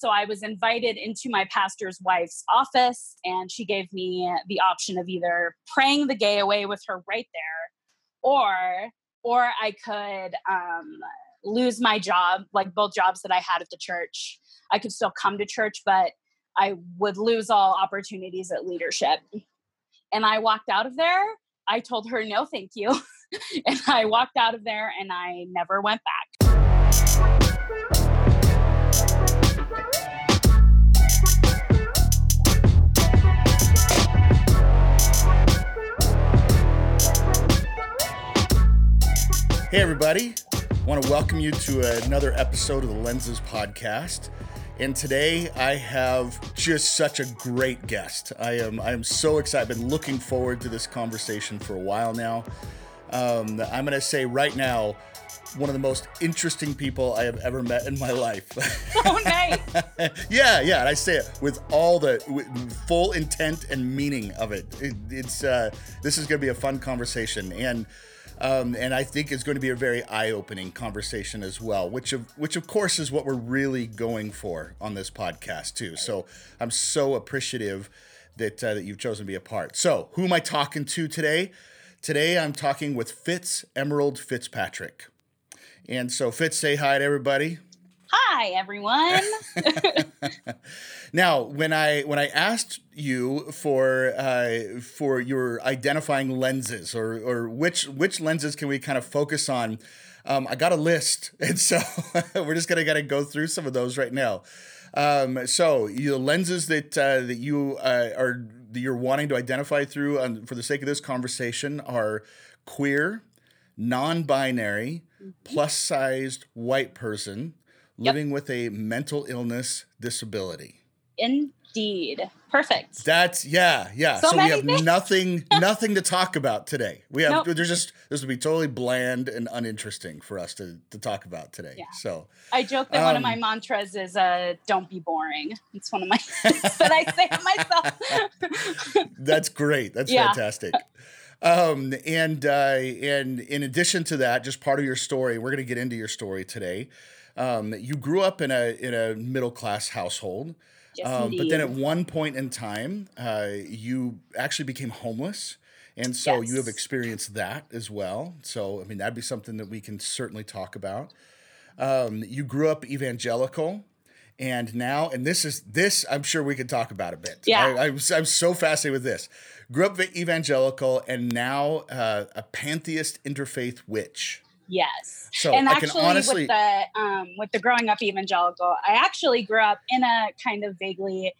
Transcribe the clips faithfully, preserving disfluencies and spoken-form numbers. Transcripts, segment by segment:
So I was invited into my pastor's wife's office, and she gave me the option of either praying the gay away with her right there, or or I could um, lose my job, like both jobs that I had at the church. I could still come to church, but I would lose all opportunities at leadership. And I walked out of there. I told her, no, thank you. And I walked out of there and I never went back. Hey, everybody. I want to welcome you to another episode of the Lenses Podcast. And today I have just such a great guest. I am I am so excited. I've been looking forward to this conversation for a while now. Um, I'm going to say right now, one of the most interesting people I have ever met in my life. Oh, nice. yeah, yeah. And I say it with all the with full intent and meaning of it. it it's uh, this is going to be a fun conversation. And Um, and I think it's going to be a very eye-opening conversation as well, which of which of course is what we're really going for on this podcast too. So I'm so appreciative that uh, that you've chosen to be a part. So who am I talking to today? Today I'm talking with Fitz Emerald Fitzpatrick. And so Fitz, say hi to everybody. Hi, everyone. Now, when I when I asked you for uh, for your identifying lenses, or or which which lenses can we kind of focus on, um, I got a list, and so we're just gonna gotta go through some of those right now. Um, so the lenses that uh, that you uh, are that you're wanting to identify through, um, for the sake of this conversation, are queer, non-binary, mm-hmm. plus-sized white person. Living yep. with a mental illness disability. Indeed. Perfect. That's, yeah, yeah. So, so we have things. nothing nothing to talk about today. We have, nope. there's just, this would be totally bland and uninteresting for us to, to talk about today. Yeah. So I joke that um, one of my mantras is, uh, don't be boring. It's one of my, that I say to myself. That's great. That's yeah. fantastic. Um, and, uh, and in addition to that, just part of your story, we're going to get into your story today. Um, you grew up in a in a middle class household, yes, um, but then at one point in time, uh, you actually became homeless, and so yes. you have experienced that as well. So I mean, that'd be something that we can certainly talk about. Um, you grew up evangelical, and now, and this is this I'm sure we could talk about a bit. Yeah, I, I'm I'm so fascinated with this. Grew up evangelical, and now uh, a pantheist interfaith witch. Yes. So and I actually can honestly... with the um, with the growing up evangelical, I actually grew up in a kind of vaguely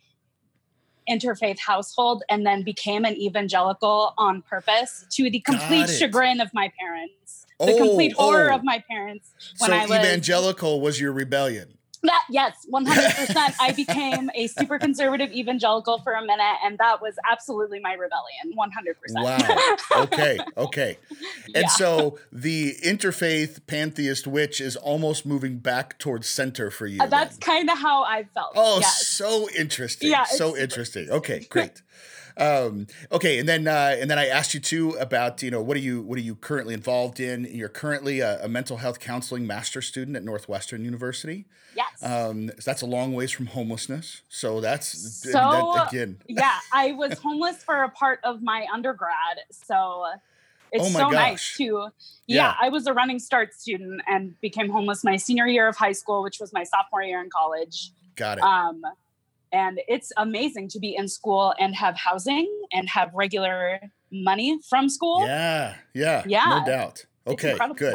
interfaith household and then became an evangelical on purpose to the complete chagrin of my parents. Oh, the complete horror oh. of my parents. When so I was, evangelical was your rebellion. That yes, one hundred percent. I became a super conservative evangelical for a minute, and that was absolutely my rebellion, one hundred percent. Wow. Okay, okay. And yeah. so the interfaith pantheist witch is almost moving back towards center for you. Uh, that's kind of how I felt. Oh, yes. so interesting. Yeah, so interesting. Okay, great. Um, okay, and then uh, and then I asked you too about, you know, what are you what are you currently involved in? You're currently a, a mental health counseling master's student at Northwestern University. Yes, um, so that's a long ways from homelessness. So that's so that, again. Yeah, I was homeless for a part of my undergrad. So it's oh my so gosh. nice to yeah, yeah. I was a Running Start student and became homeless my senior year of high school, which was my sophomore year in college. Got it. Um, And it's amazing to be in school and have housing and have regular money from school. Yeah, yeah, yeah. No doubt. Okay, good.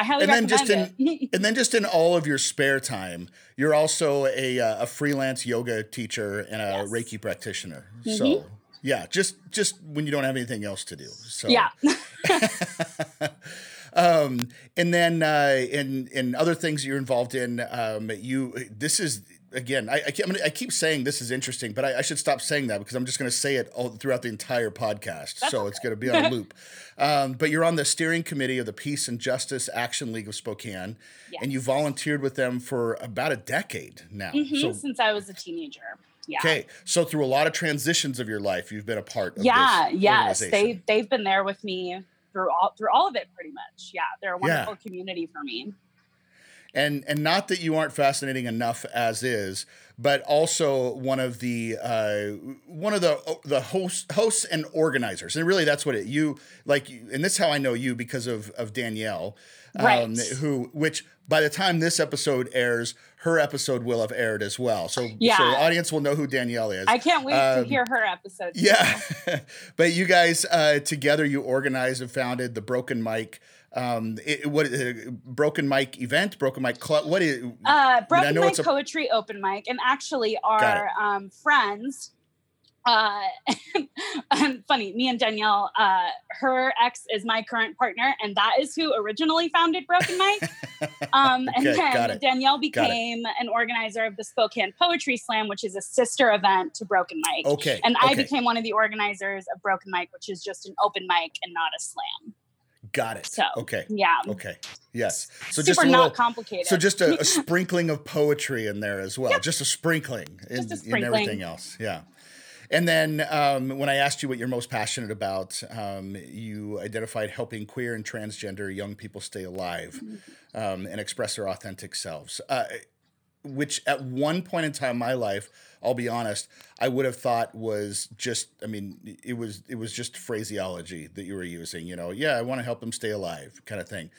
I highly and recommend then just it. In, and then just in all of your spare time, you're also a, uh, a freelance yoga teacher and a yes. Reiki practitioner. Mm-hmm. So yeah, just just when you don't have anything else to do. So yeah. um, and then uh, in in other things you're involved in, um, you this is. Again, I I, keep, I keep saying this is interesting, but I, I should stop saying that because I'm just going to say it all throughout the entire podcast. That's so okay. It's going to be on a loop. Um, but you're on the steering committee of the Peace and Justice Action League of Spokane, yes. and you volunteered with them for about a decade now. Mm-hmm, so, since I was a teenager. Yeah. Okay. So through a lot of transitions of your life, you've been a part of yeah, this yes. organization. They, they've been there with me through all, through all of it pretty much. Yeah. They're a wonderful yeah. community for me. and and not that you aren't fascinating enough as is, but also one of the uh, one of the the host, hosts and organizers, and really that's what it you like. And this is how I know you, because of of Danielle, right? Um, who which by the time this episode airs, her episode will have aired as well. So yeah. So the audience will know who Danielle is. I can't wait um, to hear her episode. Yeah, but you guys uh, together, you organized and founded the Broken Mic. Um, it, what uh, Broken Mic event, Broken Mic Club? What is uh, Broken I mean, I Mic a- Poetry Open Mic? And actually, our um, friends, uh, and funny, me and Danielle, uh, her ex is my current partner, and that is who originally founded Broken Mic. um, and okay, then Danielle became an organizer of the Spokane Poetry Slam, which is a sister event to Broken Mic. Okay, and I okay. became one of the organizers of Broken Mic, which is just an open mic and not a slam. Got it. So, okay. Yeah. Okay. Yes. So Super just a little, not complicated. So just a, a sprinkling of poetry in there as well. Yep. Just a sprinkling, in, just a sprinkling in everything else. Yeah. And then um, when I asked you what you're most passionate about, um, you identified helping queer and transgender young people stay alive um, and express their authentic selves, uh, which at one point in time in my life, I'll be honest, I would have thought was just, I mean, it was it was just phraseology that you were using, you know, yeah, I want to help them stay alive kind of thing,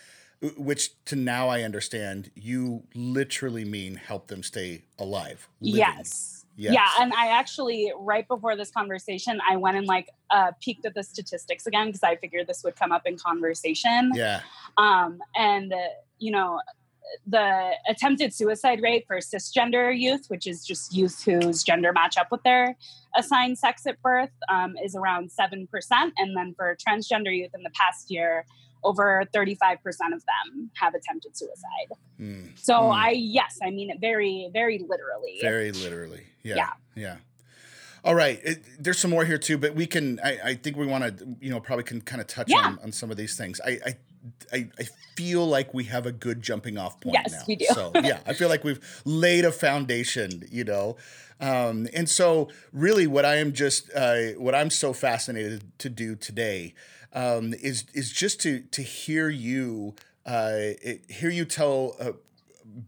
which to now I understand you literally mean help them stay alive. Yes. yes. Yeah. And I actually, right before this conversation, I went and like uh, peeked at the statistics again, because I figured this would come up in conversation. Yeah. Um, and, uh, you know, the attempted suicide rate for cisgender youth, which is just youth whose gender match up with their assigned sex at birth, um, is around seven percent. And then for transgender youth in the past year, over thirty-five percent of them have attempted suicide. Mm. So mm. I, yes, I mean it very, very literally. Very literally. Yeah. Yeah. yeah. All right. It, there's some more here too, but we can, I, I think we want to, you know, probably can kind of touch yeah. on, on some of these things. I, I I, I feel like we have a good jumping off point yes, now. Yes, we do. So yeah, I feel like we've laid a foundation, you know. Um, and so really what I am just, uh, what I'm so fascinated to do today um, is is just to to hear you, uh, it, hear you tell uh,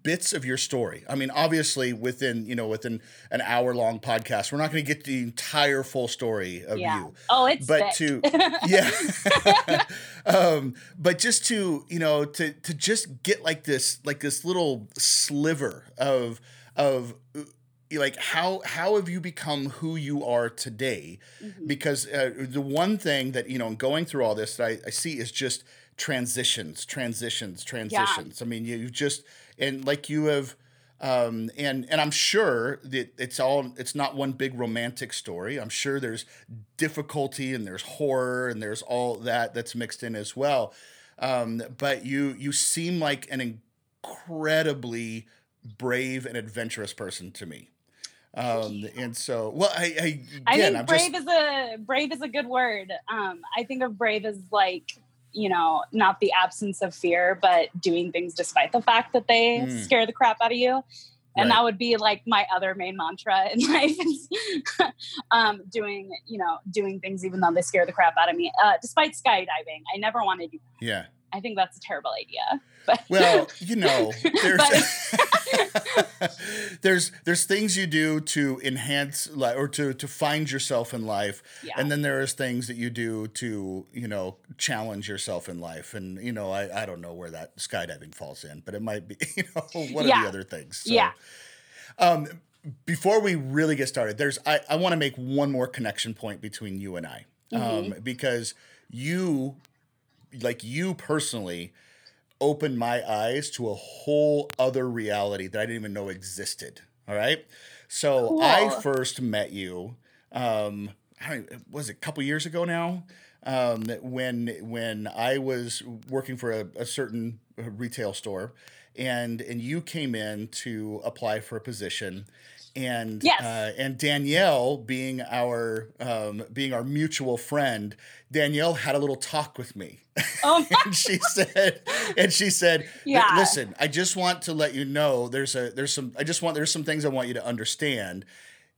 bits of your story. I mean, obviously within, you know, within an hour long podcast, we're not going to get the entire full story of yeah. you. Oh, it's but sick. to yeah. um, but just to, you know, to, to just get like this, like this little sliver of, of like, how, how have you become who you are today? Mm-hmm. Because uh, the one thing that, you know, going through all this that I, I see is just transitions, transitions, transitions. Yeah. I mean, you, you just, And like you have, um, and and I'm sure that it's all it's not one big romantic story. I'm sure there's difficulty and there's horror and there's all that that's mixed in as well. Um, but you you seem like an incredibly brave and adventurous person to me. Um, and so, well, I, I, again, I think I'm brave just, is a brave is a good word. Um, I think of brave as like, you know, not the absence of fear, but doing things despite the fact that they mm. scare the crap out of you. And right. that would be like my other main mantra in life is um, doing, you know, doing things even though they scare the crap out of me. Uh, despite skydiving, I never want to do that. Yeah. I think that's a terrible idea. But well, you know, there's there's there's things you do to enhance li- or to to find yourself in life, yeah. and then there is things that you do to, you know, challenge yourself in life. And you know, I, I don't know where that skydiving falls in, but it might be, you know, one yeah. of the other things. So, yeah. Um, before we really get started, there's I I want to make one more connection point between you and I, mm-hmm. um, because you. Like you personally opened my eyes to a whole other reality that I didn't even know existed. All right. So cool. I first met you, um, I don't know, was it a couple years ago now? Um, when, when I was working for a, a certain retail store and, and you came in to apply for a position and, yes. uh, and Danielle being our, um, being our mutual friend, Danielle had a little talk with me. Oh my and she said, and she said, yeah. listen, I just want to let you know there's a, there's some, I just want, there's some things I want you to understand.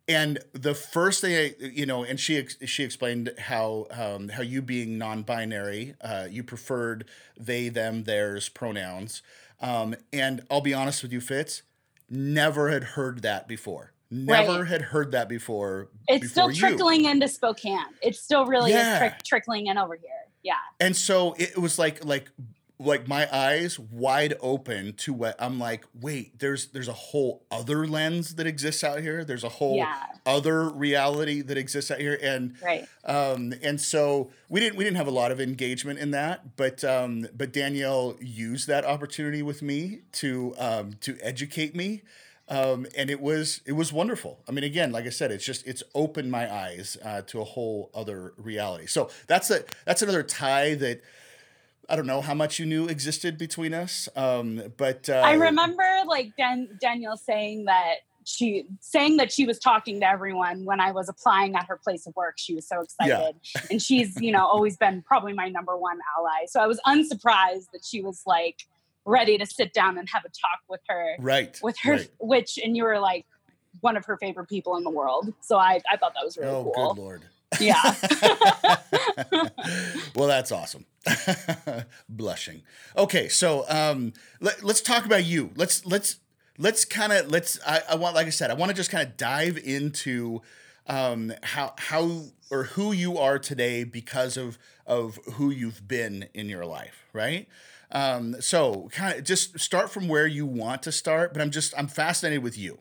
And the first thing, I, you know, and she she explained how um, how you being non-binary, uh, you preferred they, them, theirs pronouns, Um, and I'll be honest with you, Fitz, never had heard that before. Never right. had heard that before. It's before still trickling you. into Spokane. It still really yeah. is trick- trickling in over here. Yeah. And so it was like, like, like my eyes wide open to what I'm like, wait, there's, there's a whole other lens that exists out here. There's a whole yeah. other reality that exists out here. And, right. um, and so we didn't, we didn't have a lot of engagement in that, but, um, but Danielle used that opportunity with me to, um, to educate me. Um, and it was, it was wonderful. I mean, again, like I said, it's just, it's opened my eyes, uh, to a whole other reality. So that's a, that's another tie that I don't know how much you knew existed between us. Um, but, uh, I remember like Dan- Danielle saying that she saying that she was talking to everyone when I was applying at her place of work. She was so excited yeah. and she's, you know, always been probably my number one ally. So I was unsurprised that she was like, ready to sit down and have a talk with her. Right. With her, right. which, and you were like one of her favorite people in the world. So I, I thought that was really oh, cool. Oh, good Lord. Yeah. Well, that's awesome. Blushing. Okay. So, um, let, let's talk about you. Let's, let's, let's kind of, let's, I, I want, like I said, I want to just kind of dive into, um, how, how, or who you are today because of, of who you've been in your life. Right. Um, so kind of just start from where you want to start, but I'm just, I'm fascinated with you.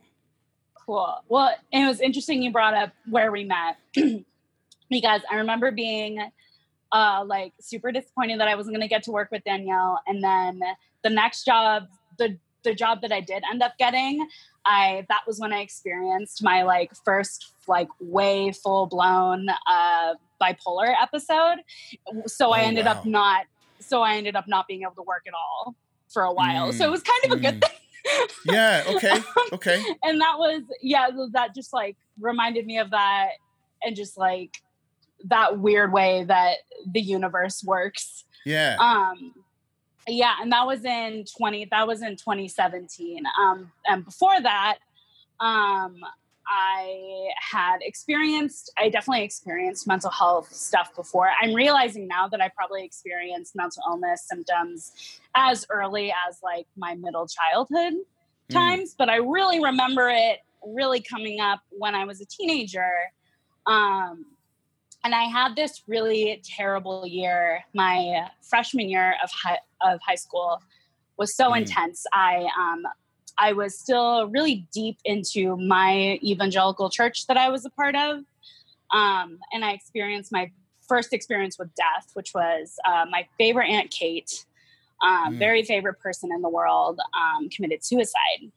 Cool. Well, and it was interesting you brought up where we met because I remember being, uh, like super disappointed that I wasn't going to get to work with Danielle. And then the next job, the, the job that I did end up getting, I, that was when I experienced my like first, like way full blown, uh, bipolar episode. So oh, I ended wow. up not. So I ended up not being able to work at all for a while. Mm. So it was kind of a good mm. thing. Yeah. Okay. Okay. Um, and that was, yeah, that just like reminded me of that. And just like that weird way that the universe works. Yeah. Um, yeah. And that was in twenty, that was in twenty seventeen. Um, and before that, um, I had experienced, I definitely experienced mental health stuff before. I'm realizing now that I probably experienced mental illness symptoms as early as like my middle childhood times, mm. but I really remember it really coming up when I was a teenager. Um, and I had this really terrible year. My freshman year of high, of high school was so mm. intense. I, um, I was still really deep into my evangelical church that I was a part of. Um, and I experienced my first experience with death, which was uh, my favorite Aunt Kate, um, mm. very favorite person in the world, um, committed suicide.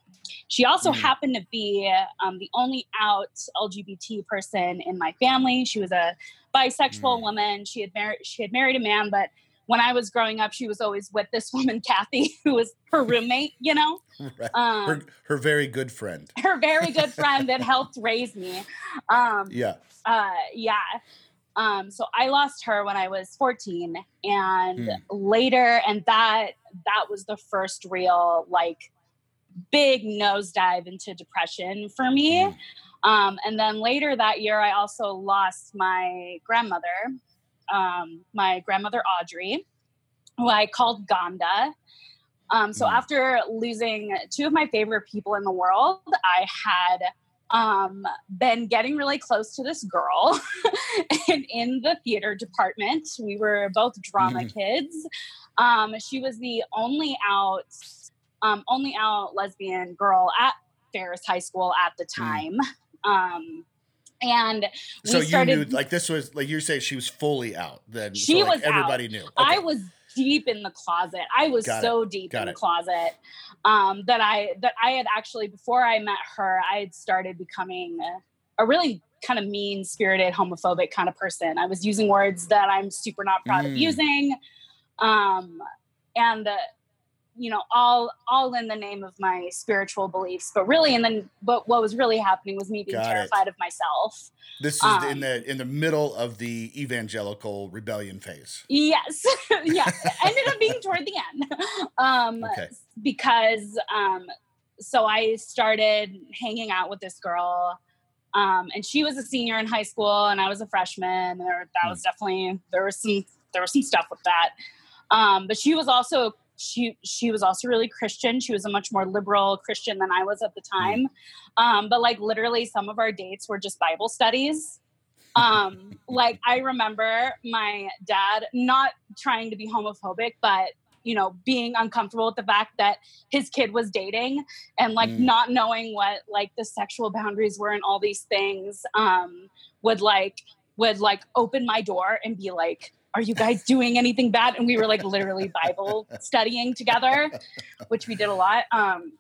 She also mm. happened to be um, the only out L G B T person in my family. She was a bisexual mm. woman. She had, mar- she had married a man, but when I was growing up, she was always with this woman, Kathy, who was her roommate, you know, right. um, her, her very good friend, her very good friend that helped raise me. Um, yeah. Uh, yeah. Um, so I lost her when I was fourteen and mm. later. And that, that was the first real, like big nosedive into depression for me. Mm. Um, and then later that year, I also lost my grandmother. Um, my grandmother, Audrey, who I called Gonda. Um, so mm. after losing two of my favorite people in the world, I had um, been getting really close to this girl and in the theater department. We were both drama mm. kids. Um, she was the only out, um, only out lesbian girl at Ferris High School at the time. Mm. Um, And we so you started, knew like this was like you say she was fully out then. She so, like, was everybody out. Knew. Okay. I was deep in the closet. I was Got so it. Deep Got in it. The closet um, that I that I had actually before I met her, I had started becoming a, a really kind of mean-spirited, homophobic kind of person. I was using words that I'm super not proud mm. of using, um, and uh, you know, all all in the name of my spiritual beliefs, but really, and then, but what was really happening was me being Got terrified it. Of myself. This is um, in the in the middle of the evangelical rebellion phase. Yes, yeah, ended up being toward the end, um, okay. because um, so I started hanging out with this girl, um, and she was a senior in high school, and I was a freshman. There, that mm. was definitely there was some there was some stuff with that, um, but she was also She she was also really Christian. She was a much more liberal Christian than I was at the time. Um, but like literally some of our dates were just Bible studies. Um, like I remember my dad not trying to be homophobic, but you know, being uncomfortable with the fact that his kid was dating and like mm. not knowing what like the sexual boundaries were and all these things, um, would like, would like open my door and be like, are you guys doing anything bad? And we were like literally Bible studying together, which we did a lot. Um,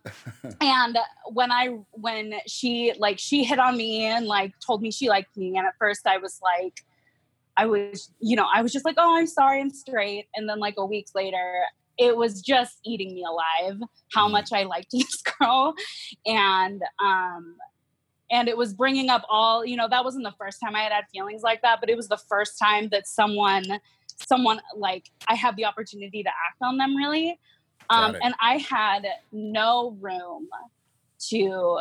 and when I, when she like, she hit on me and like told me she liked me. And at first I was like, I was, you know, I was just like, oh, I'm sorry, I'm straight. And then like a week later, it was just eating me alive how much I liked this girl. And, um, and it was bringing up all, you know, that wasn't the first time I had had feelings like that, but it was the first time that someone, someone like I had the opportunity to act on them really. Um, and I had no room to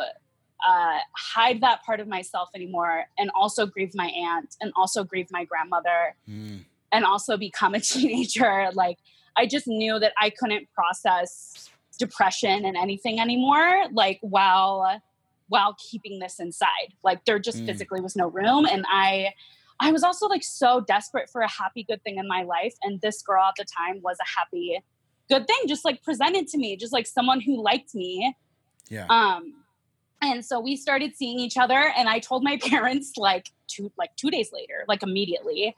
uh, hide that part of myself anymore, and also grieve my aunt, and also grieve my grandmother, mm. and also become a teenager. Like, I just knew that I couldn't process depression and anything anymore, like while, while keeping this inside. Like there just mm. physically was no room. And I, I was also like so desperate for a happy, good thing in my life. And this girl at the time was a happy, good thing, just like presented to me, just like someone who liked me. Yeah. Um, And so we started seeing each other, and I told my parents like two, like two days later, like immediately.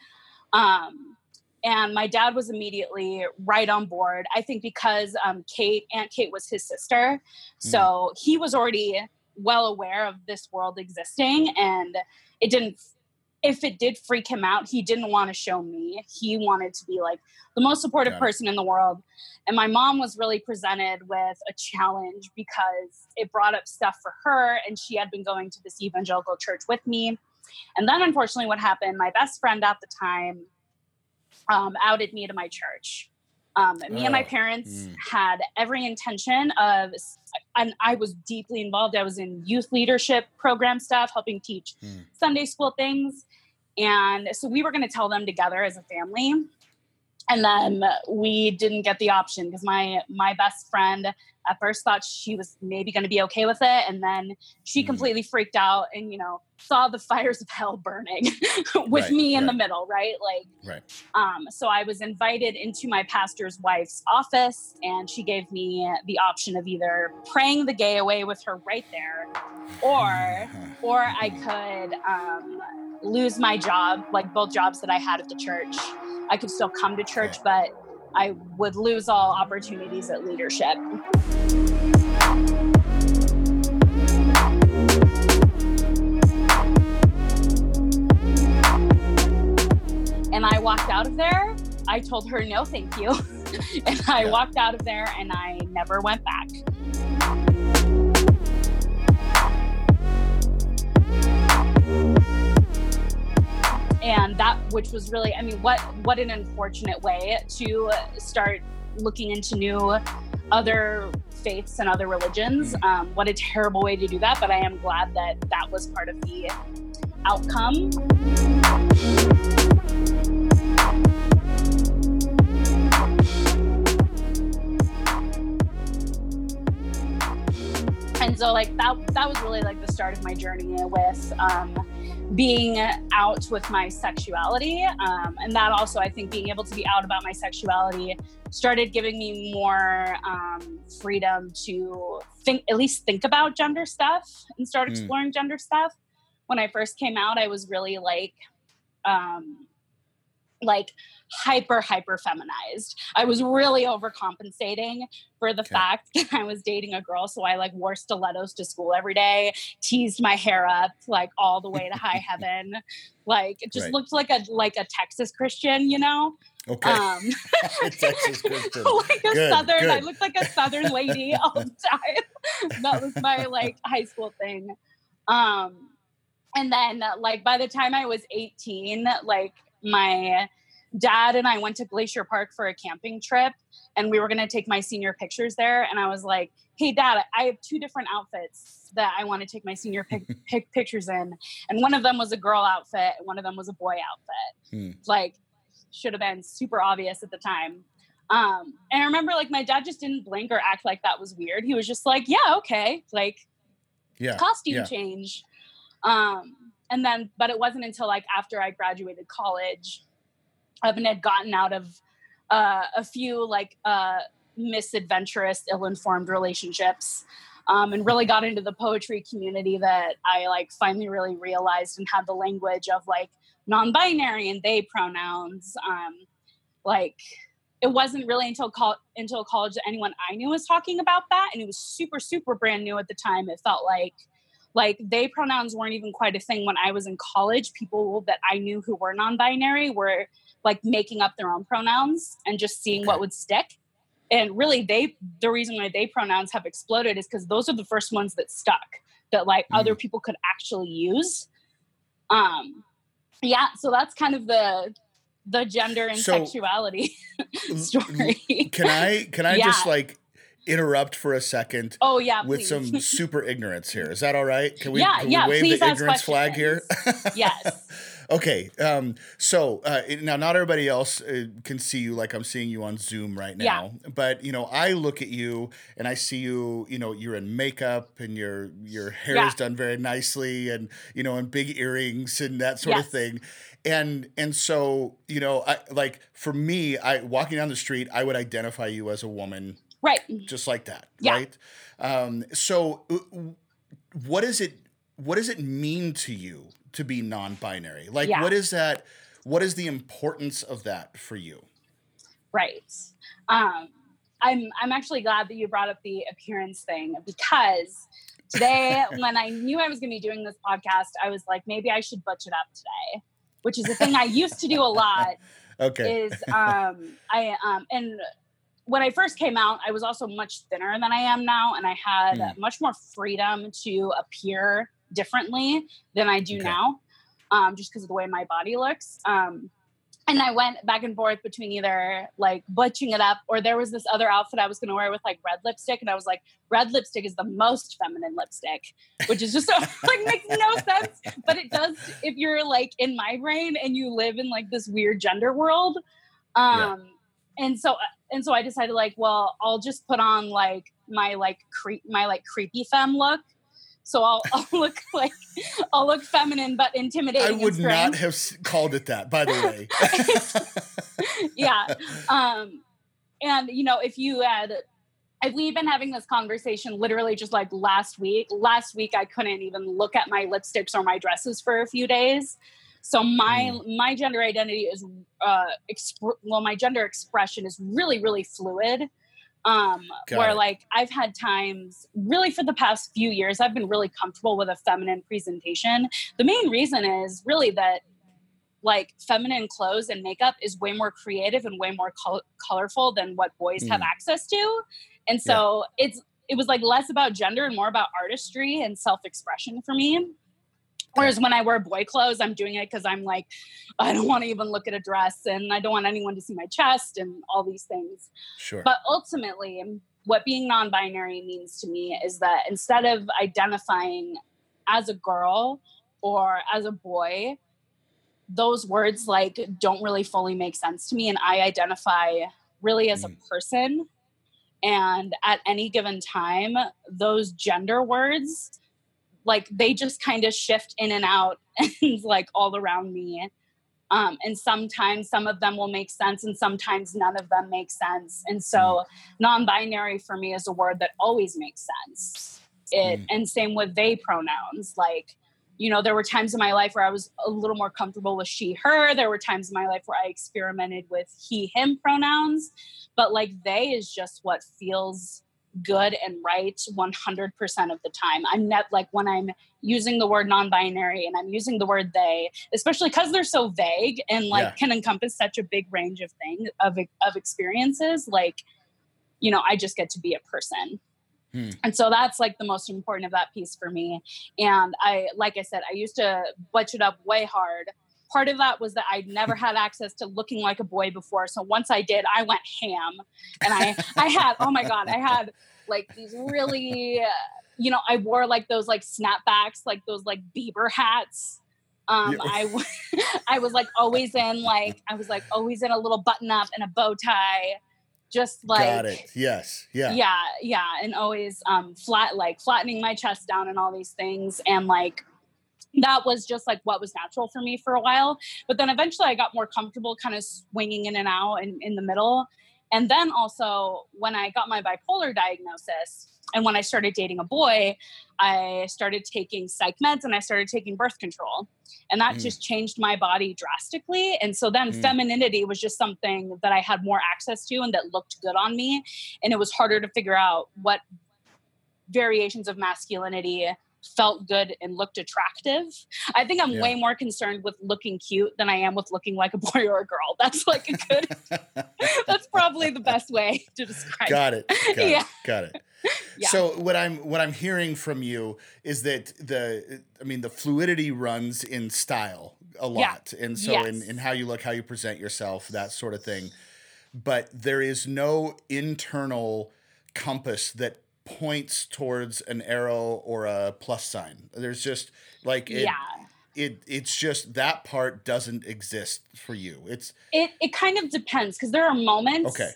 Um, and my dad was immediately right on board. I think because um, Kate, Aunt Kate was his sister. Mm. So he was already well aware of this world existing, and it didn't, if it did freak him out, he didn't want to show me. He wanted to be like the most supportive yeah. person in the world. And my mom was really presented with a challenge because it brought up stuff for her, and she had been going to this evangelical church with me. And then unfortunately what happened, my best friend at the time um, outed me to my church. Um, me oh. and my parents mm. had every intention of, and I was deeply involved. I was in youth leadership program stuff, helping teach mm. Sunday school things. And so we were going to tell them together as a family. And then we didn't get the option because my, my best friend at first thought she was maybe going to be okay with it. And then she mm. completely freaked out and, you know, saw the fires of hell burning with right, me in right. the middle. Right. Like, right. Um, so I was invited into my pastor's wife's office, and she gave me the option of either praying the gay away with her right there, or, or I could, um, lose my job, like both jobs that I had at the church. I could still come to church, but I would lose all opportunities at leadership. And I walked out of there. I told her, no, thank you. And I yeah. walked out of there, and I never went back. And that, which was really, I mean, what, what an unfortunate way to start looking into new other faiths and other religions. Um, what a terrible way to do that. But I am glad that that was part of the outcome. And so like that, that was really like the start of my journey with, um, being out with my sexuality. Um, and that also, I think being able to be out about my sexuality started giving me more um, freedom to think, at least think about gender stuff and start exploring mm. gender stuff. When I first came out, I was really like, um, like hyper, hyper feminized. I was really overcompensating for the okay. fact that I was dating a girl. So I like wore stilettos to school every day, teased my hair up, like all the way to high heaven. Like it just right. looked like a, like a Texas Christian, you know? Okay. Um, Texas Christian. Like a good, Southern, good. I looked like a Southern lady all the time. That was my like high school thing. Um, and then like, by the time I was eighteen, like, my dad and I went to Glacier Park for a camping trip, and we were going to take my senior pictures there. And I was like, hey, Dad, I have two different outfits that I want to take my senior pic- pic- pictures in. And one of them was a girl outfit, and one of them was a boy outfit. Hmm. Like, should have been super obvious at the time. Um, and I remember, like, my dad just didn't blink or act like that was weird. He was just like, yeah, okay. Like, yeah, costume yeah. change. Um, and then, but it wasn't until, like, after I graduated college and had gotten out of uh, a few, like, uh, misadventurous, ill-informed relationships, um, and really got into the poetry community that I, like, finally really realized and had the language of, like, non-binary and they pronouns. Um, like, it wasn't really until col- until college that anyone I knew was talking about that. And it was super, super brand new at the time. It felt like, like they pronouns weren't even quite a thing when I was in college. People that I knew who were non-binary were like making up their own pronouns and just seeing what would stick. And really they, the reason why they pronouns have exploded is because those are the first ones that stuck, that like mm. other people could actually use. Um, yeah. So that's kind of the, the gender and so, sexuality story. Can I, can I yeah. just like interrupt for a second? Oh yeah. With please. some super ignorance here. Is that all right? Can we, yeah, can yeah, we wave please the ignorance flag here? Yes. Okay. Um, so uh, now not everybody else uh, can see you like I'm seeing you on Zoom right now, yeah. but you know, I look at you and I see you, you know, you're in makeup and your, your hair yeah. is done very nicely and, you know, and big earrings and that sort yes. of thing. And, and so, you know, I, like for me, I walking down the street, I would identify you as a woman, right? Just like that. Yeah. Right. Um, so what is it, what does it mean to you to be non-binary? Like, yeah. what is that? What is the importance of that for you? Right. Um, I'm, I'm actually glad that you brought up the appearance thing, because today when I knew I was going to be doing this podcast, I was like, maybe I should butch it up today, which is a thing I used to do a lot. Okay. Is, um, I, um, and when I first came out, I was also much thinner than I am now. And I had mm. much more freedom to appear differently than I do okay. now, um, just because of the way my body looks. Um, and I went back and forth between either like butching it up, or there was this other outfit I was going to wear with like red lipstick. And I was like, red lipstick is the most feminine lipstick, which is just so, like makes no sense, but it does if you're like in my brain and you live in like this weird gender world. Um, yeah. And so, and so I decided like, well, I'll just put on like my, like creep, my like creepy femme look. So I'll, I'll look like, I'll look feminine, but intimidating. I would not have called it that, by the way. yeah. Um, and, you know, if you had, if we've been having this conversation literally just like last week, last week, I couldn't even look at my lipsticks or my dresses for a few days. So my, mm. my gender identity is, uh, exp- well, my gender expression is really, really fluid. Um, Got where it. Like, I've had times really for the past few years, I've been really comfortable with a feminine presentation. The main reason is really that like feminine clothes and makeup is way more creative and way more col- colorful than what boys mm. have access to. And so yeah. it's, it was like less about gender and more about artistry and self-expression for me. Whereas when I wear boy clothes, I'm doing it because I'm like, I don't want to even look at a dress and I don't want anyone to see my chest and all these things. Sure. But ultimately, what being non-binary means to me is that instead of identifying as a girl or as a boy, those words like don't really fully make sense to me. And I identify really as mm. a person. And at any given time, those gender words like they just kind of shift in and out and like all around me. Um, and sometimes some of them will make sense and sometimes none of them make sense. And so mm. non-binary for me is a word that always makes sense. It mm. and same with they pronouns. Like, you know, there were times in my life where I was a little more comfortable with she, her. There were times in my life where I experimented with he, him pronouns, but like they is just what feels good and right one hundred percent of the time. I'm not like when I'm using the word non-binary and I'm using the word they, especially because they're so vague and like yeah. can encompass such a big range of things of, of experiences. Like, you know, I just get to be a person. Hmm. And so that's like the most important of that piece for me. And I, like I said, I used to butch it up way hard. Part of that was that I'd never had access to looking like a boy before. So once I did, I went ham and I, I had, oh my God, I had like these really, you know, I wore like those like snapbacks, like those like Bieber hats. Um, yeah. I, I was like always in like, I was like always in a little button up and a bow tie. just like, got it. Yes. Yeah. Yeah. Yeah. And always, um, flat, like flattening my chest down and all these things. And like, that was just like what was natural for me for a while. But then eventually I got more comfortable kind of swinging in and out and in the middle. And then also when I got my bipolar diagnosis and when I started dating a boy, I started taking psych meds and I started taking birth control, and that mm. just changed my body drastically. And so then mm. femininity was just something that I had more access to and that looked good on me. And it was harder to figure out what variations of masculinity felt good and looked attractive. I think I'm yeah. way more concerned with looking cute than I am with looking like a boy or a girl. That's like a good, that's probably the best way to describe got it. it. Got yeah. it. Got it. Yeah. So what I'm, what I'm hearing from you is that the, I mean, the fluidity runs in style a lot. Yeah. And so yes. in, in how you look, how you present yourself, that sort of thing, but there is no internal compass that points towards an arrow or a plus sign. There's just like it, yeah. it it's just that part doesn't exist for you. It's it it kind of depends, because there are moments. Okay.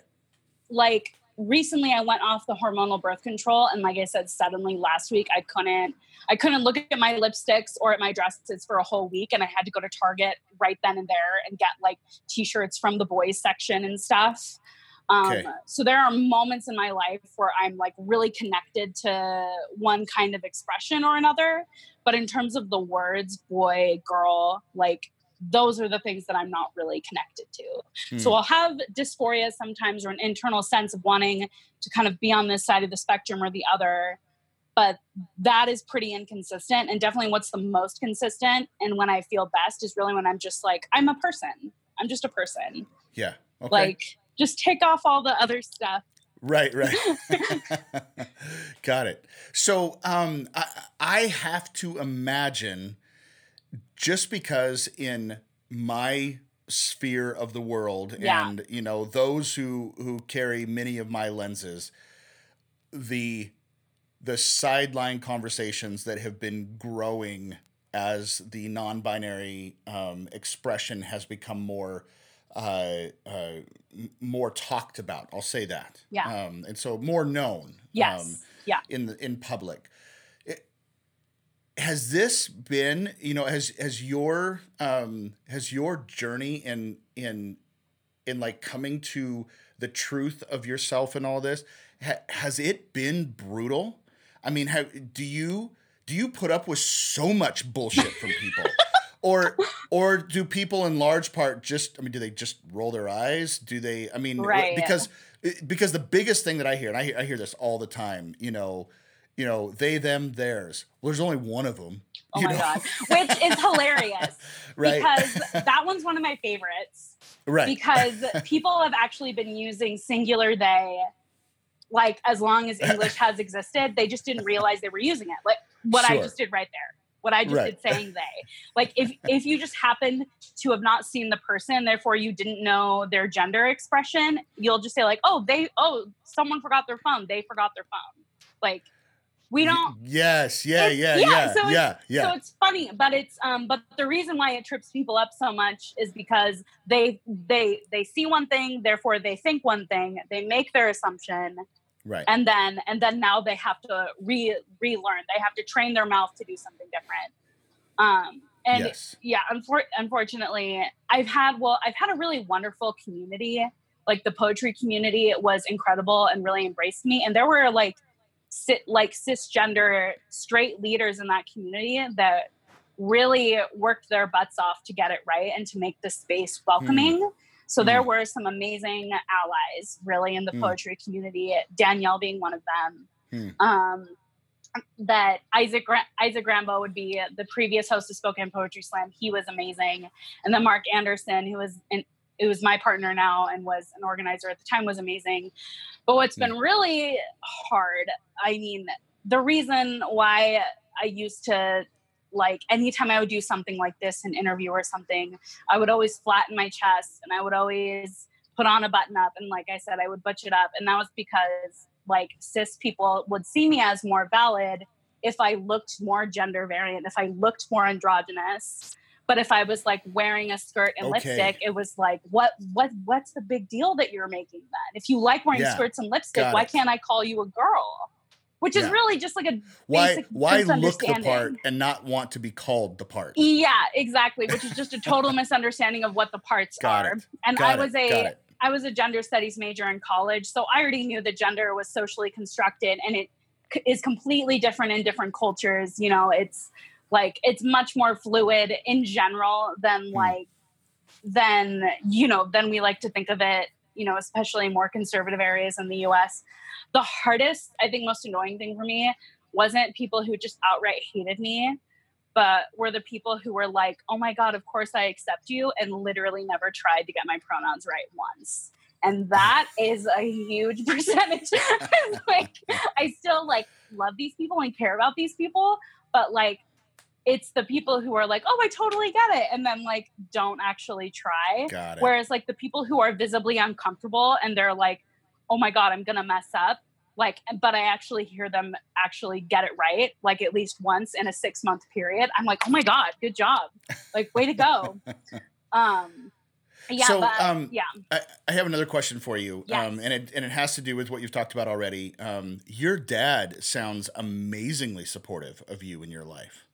Like recently I went off the hormonal birth control, and like I said, suddenly last week I couldn't I couldn't look at my lipsticks or at my dresses for a whole week, and I had to go to Target right then and there and get like t-shirts from the boys section and stuff. Um, okay. So there are moments in my life where I'm like really connected to one kind of expression or another, but in terms of the words, boy, girl, like those are the things that I'm not really connected to. Hmm. So I'll have dysphoria sometimes, or an internal sense of wanting to kind of be on this side of the spectrum or the other, but that is pretty inconsistent. And definitely what's the most consistent and when I feel best is really when I'm just like, I'm a person. I'm just a person. Yeah. Okay. Like, just take off all the other stuff. Right, right. Got it. So um, I, I have to imagine, just because in my sphere of the world yeah. and, you know, those who, who carry many of my lenses, the the sideline conversations that have been growing as the non-binary um, expression has become more Uh, uh, more talked about. I'll say that. Yeah. Um, and so more known. Yes. Um, yeah. In the, in public. It, has this been, you know, has, has your, um, has your journey in, in, in like coming to the truth of yourself and all this, ha, has it been brutal? I mean, have, do you, do you put up with so much bullshit from people? Or or do people in large part just, I mean, do they just roll their eyes? Do they, I mean, right. because because the biggest thing that I hear, and I, I hear this all the time, you know, you know, they, them, theirs. Well, there's only one of them. Oh, you my know? God. Which is hilarious. Right. Because that one's one of my favorites. Right. Because people have actually been using singular they, like, as long as English has existed. They just didn't realize they were using it. Like what sure. I just did right there. What I just right. did saying they. Like if, if you just happen to have not seen the person, therefore you didn't know their gender expression, you'll just say like, oh, they, oh, someone forgot their phone. They forgot their phone. Like we don't. Yes. Yeah. Yeah. Yeah. Yeah. So yeah, it's, yeah. So it's funny, but it's, um, but the reason why it trips people up so much is because they, they, they see one thing, therefore they think one thing, they make their assumption. Right. And then, and then now they have to re relearn. They have to train their mouth to do something different. Um, and yes. yeah, unfor- unfortunately I've had, well, I've had a really wonderful community. Like the poetry community, it was incredible and really embraced me. And there were like, sit, like cisgender straight leaders in that community that really worked their butts off to get it right and to make the space welcoming. Mm. So there mm. were some amazing allies really in the poetry mm. community, Danielle being one of them, mm. um, that Isaac, Isaac Rambo would be the previous host of Spokane Poetry Slam. He was amazing. And then Mark Anderson, who was, an, who was my partner now and was an organizer at the time, was amazing. But what's mm. been really hard, I mean, the reason why I used to like anytime I would do something like this, an interview or something, I would always flatten my chest and I would always put on a button up. And like I said, I would butch it up. And that was because like cis people would see me as more valid if I looked more gender variant, if I looked more androgynous. But if I was like wearing a skirt and okay. lipstick, it was like, what, what, what's the big deal that you're making then? If you like wearing yeah. skirts and lipstick, Got why it. can't I call you a girl? Which is yeah. really just like a basic why, why look the part and not want to be called the part? Yeah, exactly. Which is just a total misunderstanding of what the parts Got are. It. And Got I was a I was a gender studies major in college, so I already knew that gender was socially constructed, and it c- is completely different in different cultures. You know, it's like it's much more fluid in general than mm. like than you know than we like to think of it. You know, especially in more conservative areas in the U S. The hardest, I think most annoying thing for me wasn't people who just outright hated me, but were the people who were like, oh my God, of course I accept you, and literally never tried to get my pronouns right once. And that is a huge percentage. Like, I still like love these people and care about these people, but like, it's the people who are like, oh, I totally get it, and then like, don't actually try. Got it. Whereas like the people who are visibly uncomfortable and they're like, oh my God, I'm going to mess up. Like, but I actually hear them actually get it right. Like at least once in a six month period, I'm like, oh my God, good job. Like, way to go. Um, yeah. So, but, um, yeah. I, I have another question for you. Yes. Um, and it, and it has to do with what you've talked about already. Um, your dad sounds amazingly supportive of you in your life.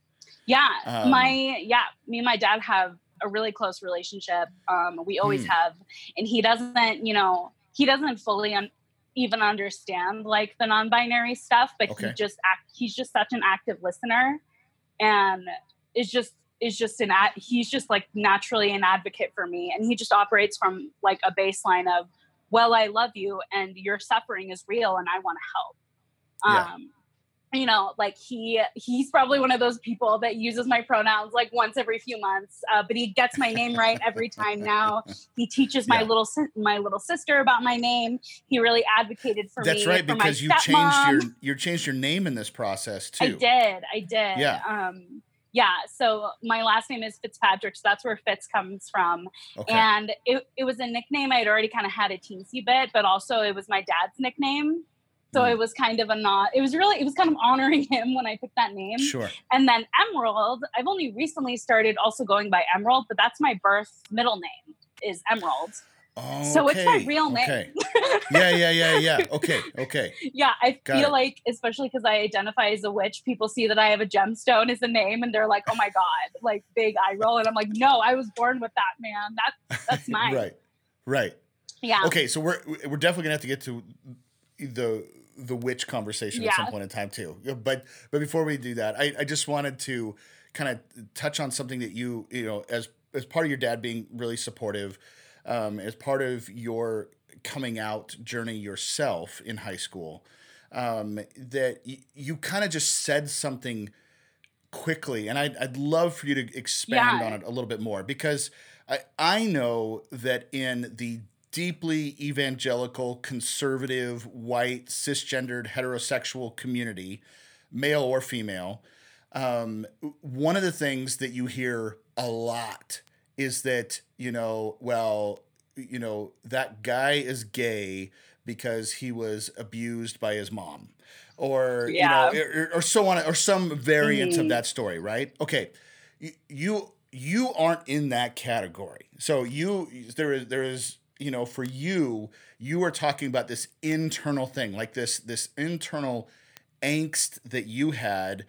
Yeah. Um, my, yeah. Me and my dad have a really close relationship. Um, we always hmm. have, and he doesn't, you know, he doesn't fully un- even understand like the non-binary stuff, but okay. he just act- he's just such an active listener, and is just is just an ad- he's just like naturally an advocate for me, and he just operates from like a baseline of, well, I love you and your suffering is real and I want to help. Yeah. Um, you know, like he he's probably one of those people that uses my pronouns like once every few months, uh, but he gets my name right every time now. He teaches yeah. my little my little sister about my name. He really advocated for That's me. That's right, for because you changed your you changed your name in this process too. I did, I did. Yeah. Um, yeah, so my last name is Fitzpatrick, so that's where Fitz comes from. Okay. And it, it was a nickname I'd already kind of had a teensy bit, but also it was my dad's nickname. So it was kind of a not, it was really, it was kind of honoring him when I picked that name. Sure. And then Emerald, I've only recently started also going by Emerald, but that's my birth middle name is Emerald. Okay. So it's my real name. Okay. Yeah, yeah, yeah, yeah. Okay, okay. Yeah, I Got feel it. like, especially because I identify as a witch, people see that I have a gemstone as a name and they're like, oh my God, like big eye roll. And I'm like, no, I was born with that, man. That, that's mine. Right, right. Yeah. Okay, so we're we're definitely going to have to get to the... the witch conversation yeah. at some point in time too. But, but before we do that, I, I just wanted to kind of touch on something that you, you know, as, as part of your dad being really supportive, um, as part of your coming out journey yourself in high school, um, that y- you kind of just said something quickly. And I'd, I'd love for you to expand yeah. on it a little bit more, because I, I know that in the deeply evangelical, conservative, white, cisgendered, heterosexual community, male or female, um, one of the things that you hear a lot is that, you know, well, you know, that guy is gay because he was abused by his mom, or, yeah. you know, or, or so on, or some variant mm-hmm. of that story, right? Okay. You, you, you aren't in that category. So you, there is, there is, you know, for you, you are talking about this internal thing, like this, this internal angst that you had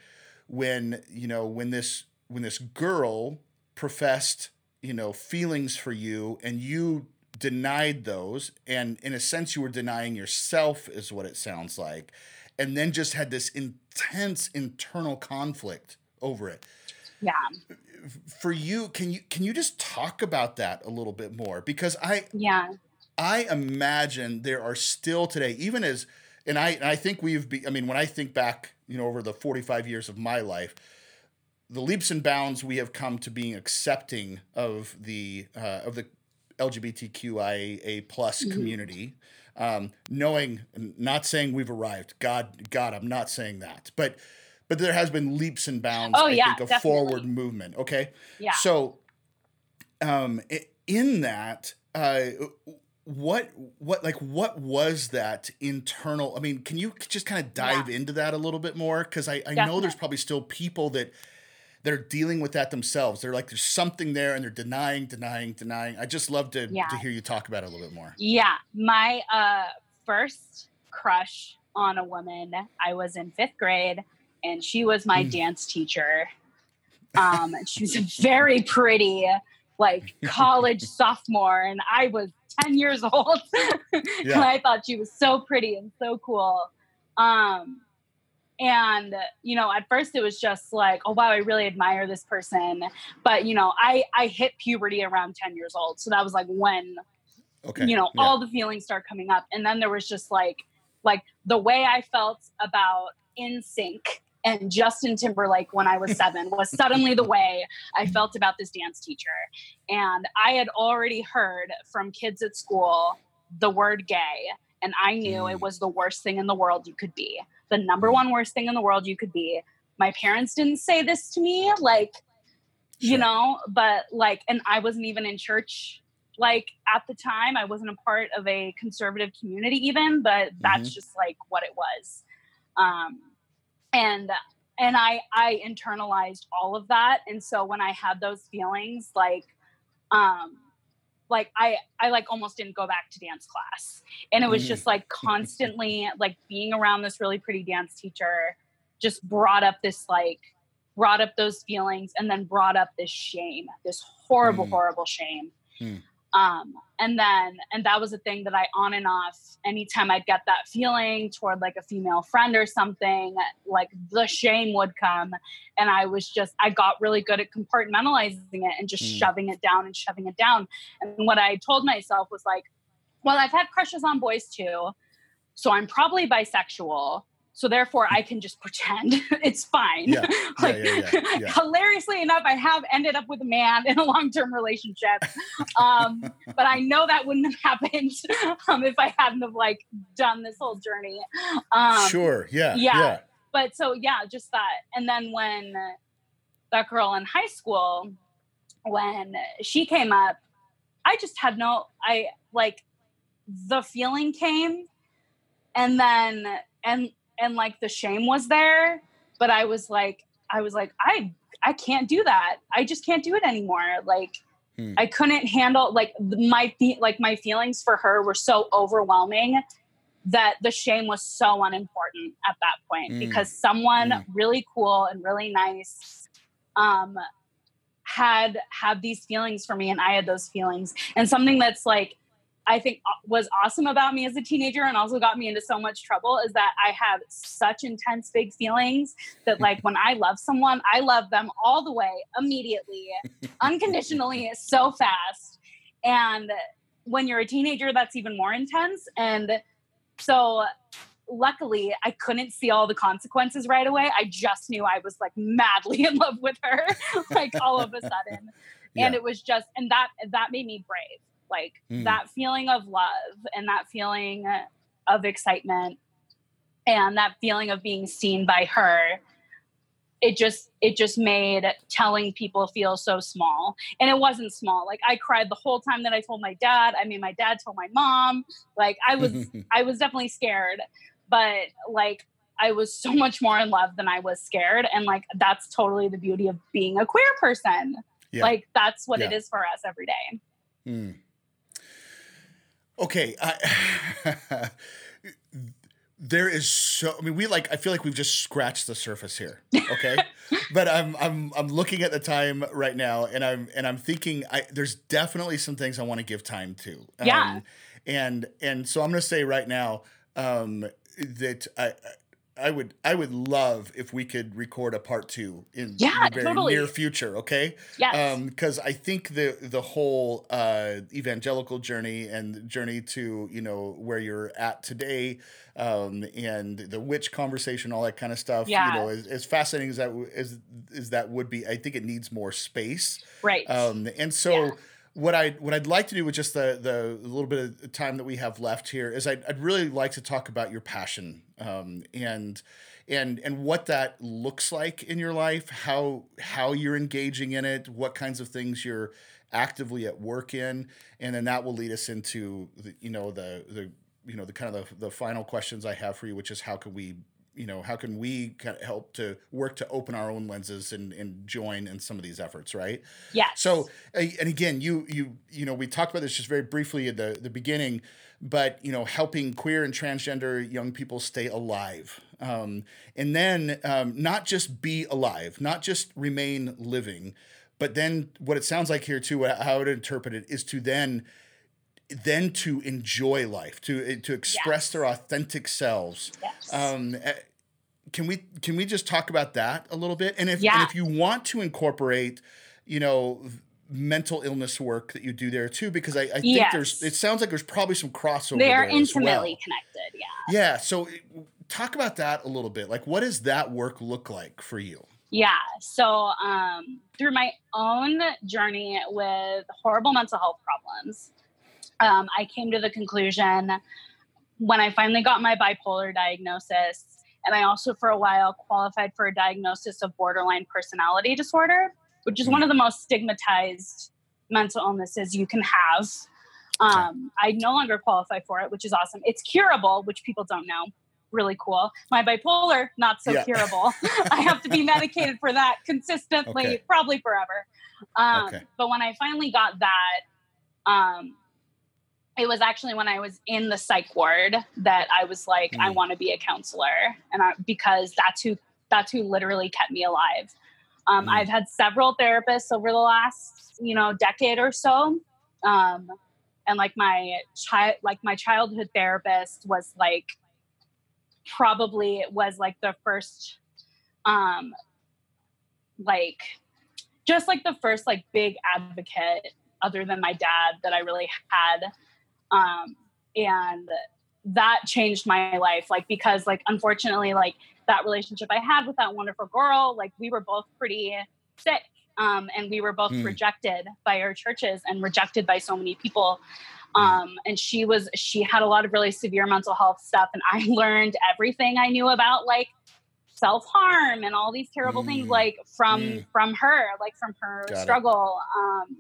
when, you know, when this, when this girl professed, you know, feelings for you and you denied those. And in a sense, you were denying yourself is what it sounds like. And then just had this intense internal conflict over it. Yeah. For you, can you can you just talk about that a little bit more? Because I yeah. I imagine there are still today, even as, and I and I think we've, be, I mean, when I think back, you know, over the forty-five years of my life, the leaps and bounds we have come to being accepting of the uh, of the L G B T Q I A plus mm-hmm. community, um, knowing, not saying we've arrived. God, God, I'm not saying that, but. But there has been leaps and bounds, oh, I yeah, think, of definitely. forward movement, okay? Yeah. So um, in that, uh, what, what, like, what was that internal? I mean, can you just kind of dive yeah. into that a little bit more? Because I, I know there's probably still people that they're dealing with that themselves. They're like, there's something there and they're denying, denying, denying. I just love to, yeah. to hear you talk about it a little bit more. Yeah. My uh, first crush on a woman, I was in fifth grade and she was my mm. dance teacher. Um, and she was a very pretty, like college sophomore. And I was ten years old. yeah. And I thought she was so pretty and so cool. Um, And, you know, at first it was just like, oh, wow, I really admire this person. But, you know, I, I hit puberty around ten years old. So that was like when, okay. you know, yeah. all the feelings start coming up. And then there was just like, like the way I felt about N Sync and Justin Timberlake when I was seven was suddenly the way I felt about this dance teacher. And I had already heard from kids at school the word gay. And I knew it was the worst thing in the world you could be. The number one worst thing in the world you could be. My parents didn't say this to me, like, sure. you know, but like, and I wasn't even in church, like at the time, I wasn't a part of a conservative community even, but that's mm-hmm. just like what it was. Um, and, and I, I internalized all of that. And so when I had those feelings, like, um, like I, I like almost didn't go back to dance class. And it was just like constantly like being around this really pretty dance teacher just brought up this, like brought up those feelings and then brought up this shame, this horrible, mm. horrible shame. Mm. Um, and then, and that was a thing that I on and off, anytime I'd get that feeling toward like a female friend or something, like the shame would come. And I was just, I got really good at compartmentalizing it and just mm. shoving it down and shoving it down. And what I told myself was like, well, I've had crushes on boys too. So I'm probably bisexual. So therefore I can just pretend it's fine. Yeah. like yeah, yeah, yeah. Yeah. Hilariously enough, I have ended up with a man in a long-term relationship. Um, but I know that wouldn't have happened um, if I hadn't have like done this whole journey. Um, sure. Yeah, yeah. Yeah. But so yeah, just that. And then when that girl in high school, when she came up, I just had no, I like the feeling came and then, and And like the shame was there, but I was like, I was like, I, I can't do that. I just can't do it anymore. Like hmm. I couldn't handle like my, like my feelings for her were so overwhelming that the shame was so unimportant at that point mm. because someone mm. really cool and really nice, um, had, had these feelings for me and I had those feelings and something that's like, I think was awesome about me as a teenager and also got me into so much trouble is that I have such intense big feelings that like when I love someone, I love them all the way, immediately, unconditionally, so fast. And when you're a teenager, that's even more intense. And so luckily I couldn't see all the consequences right away. I just knew I was like madly in love with her, like all of a sudden. Yeah. And it was just, and that, that made me brave. Like mm. that feeling of love and that feeling of excitement and that feeling of being seen by her, it just, it just made telling people feel so small. And it wasn't small. Like I cried the whole time that I told my dad. I mean, my dad told my mom, like I was, I was definitely scared, but like, I was so much more in love than I was scared. And like, that's totally the beauty of being a queer person. Yeah. Like that's what yeah. it is for us every day. Mm. Okay, I, there is so. I mean, we like. I feel like we've just scratched the surface here. Okay, but I'm I'm I'm looking at the time right now, and I'm and I'm thinking. I there's definitely some things I want to give time to. Yeah. Um, and and so I'm going to say right now um, that I I would I would love if we could record a part two in yeah, the very totally. near future. Okay. Yes. Um, because I think the the whole uh, evangelical journey and the journey to, you know, where you're at today um, and the witch conversation, all that kind of stuff, yeah. you know, as, as fascinating as that as, as that would be, I think it needs more space. Right. Um, and so yeah. What I what I'd like to do with just the the little bit of time that we have left here is I'd, I'd really like to talk about your passion um, and and and what that looks like in your life, how how you're engaging in it, what kinds of things you're actively at work in, and then that will lead us into the, you know the the you know the kind of the, the final questions I have for you, which is how can we you know, how can we kind of help to work to open our own lenses and, and join in some of these efforts, right? Yes. So, and again, you, you, you know, we talked about this just very briefly at the, the beginning, but, you know, helping queer and transgender young people stay alive. Um, and then um, not just be alive, not just remain living, but then what it sounds like here too, how I would interpret it is to then then to enjoy life, to to express yes. their authentic selves. Yes. Um, can we can we just talk about that a little bit? And if yeah. and if you want to incorporate, you know, mental illness work that you do there too, because I, I think yes. there's it sounds like there's probably some crossover. They are there intimately as well. Connected. Yeah. Yeah. So talk about that a little bit. Like, what does that work look like for you? Yeah. So um, through my own journey with horrible mental health problems. Um, I came to the conclusion when I finally got my bipolar diagnosis, and I also for a while qualified for a diagnosis of borderline personality disorder, which is one of the most stigmatized mental illnesses you can have. Um, I no longer qualify for it, which is awesome. It's curable, which people don't know. Really cool. My bipolar, not so yeah. curable. I have to be medicated for that consistently, okay. probably forever. Um, okay. But when I finally got that, um, it was actually when I was in the psych ward that I was like, mm. I want to be a counselor, and I, because that's who that's who literally kept me alive. Um, mm. I've had several therapists over the last, you know, decade or so, um, and like my child, like my childhood therapist was like, probably it was like the first, um, like, just like the first like big advocate other than my dad that I really had. Um, and that changed my life. Like, because like, unfortunately, like that relationship I had with that wonderful girl, like we were both pretty sick. Um, and we were both mm. rejected by our churches and rejected by so many people. Um, and she was, she had a lot of really severe mental health stuff. And I learned everything I knew about like self-harm and all these terrible mm. things, like from, mm. from her, like from her Got struggle. It. Um,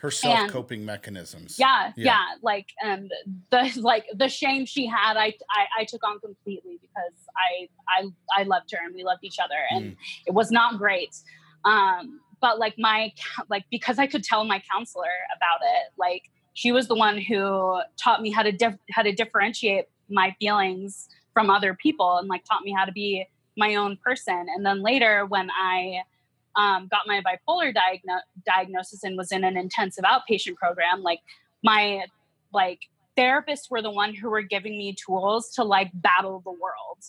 Her self-coping and, mechanisms. Yeah, yeah, yeah. Like, and the like the shame she had, I, I I took on completely because I I I loved her and we loved each other, and mm. it was not great. Um, but like my like because I could tell my counselor about it, like she was the one who taught me how to dif- how to differentiate my feelings from other people, and like taught me how to be my own person. And then later when I Um, got my bipolar diagno- diagnosis and was in an intensive outpatient program, like my like therapists were the one who were giving me tools to like battle the world.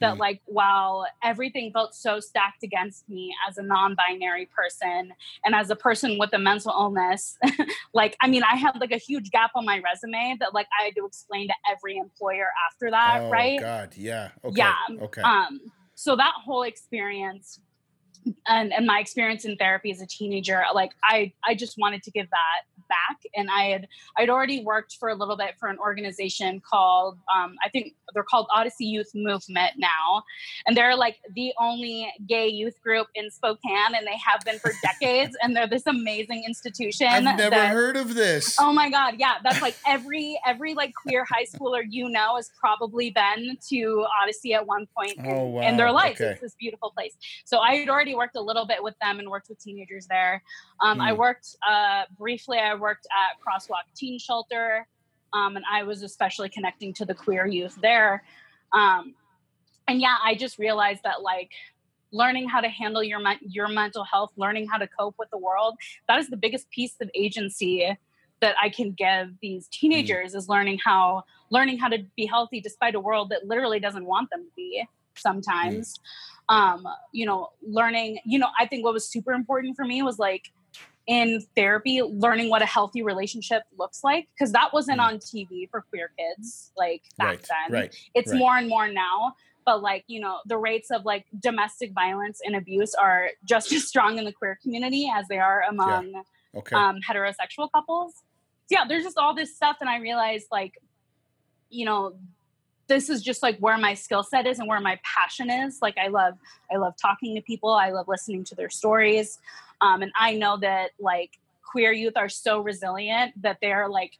That mm-hmm. like while everything felt so stacked against me as a non-binary person and as a person with a mental illness, like I mean I had like a huge gap on my resume that like I had to explain to every employer after that, oh, right? Oh God, yeah, okay, yeah, okay. Um, so that whole experience. And, and my experience in therapy as a teenager, like I, I just wanted to give that back. And I had, I'd already worked for a little bit for an organization called, um, I think they're called Odyssey Youth Movement now. And they're like the only gay youth group in Spokane, and they have been for decades. And they're this amazing institution. I've never that, heard of this. Oh my God. Yeah. That's like every, every like queer high schooler, you know, has probably been to Odyssey at one point oh, in, wow. in their life. Okay. It's this beautiful place. So I had already worked a little bit with them and worked with teenagers there. Um, mm. I worked uh, briefly, I worked at Crosswalk Teen Shelter, um, and I was especially connecting to the queer youth there. Um, and yeah, I just realized that like learning how to handle your, your mental health, learning how to cope with the world, that is the biggest piece of agency that I can give these teenagers mm. is learning how, learning how to be healthy despite a world that literally doesn't want them to be sometimes. Mm. Um, you know, learning, you know, I think what was super important for me was like in therapy, learning what a healthy relationship looks like. Cause that wasn't on T V for queer kids. Like back right, then right, it's right. more and more now, but like, you know, the rates of like domestic violence and abuse are just as strong in the queer community as they are among yeah. okay. um, heterosexual couples. So yeah, there's just all this stuff. And I realized like, you know, this is just like where my skill set is and where my passion is. Like I love, I love talking to people. I love listening to their stories. Um, and I know that like queer youth are so resilient that they're like,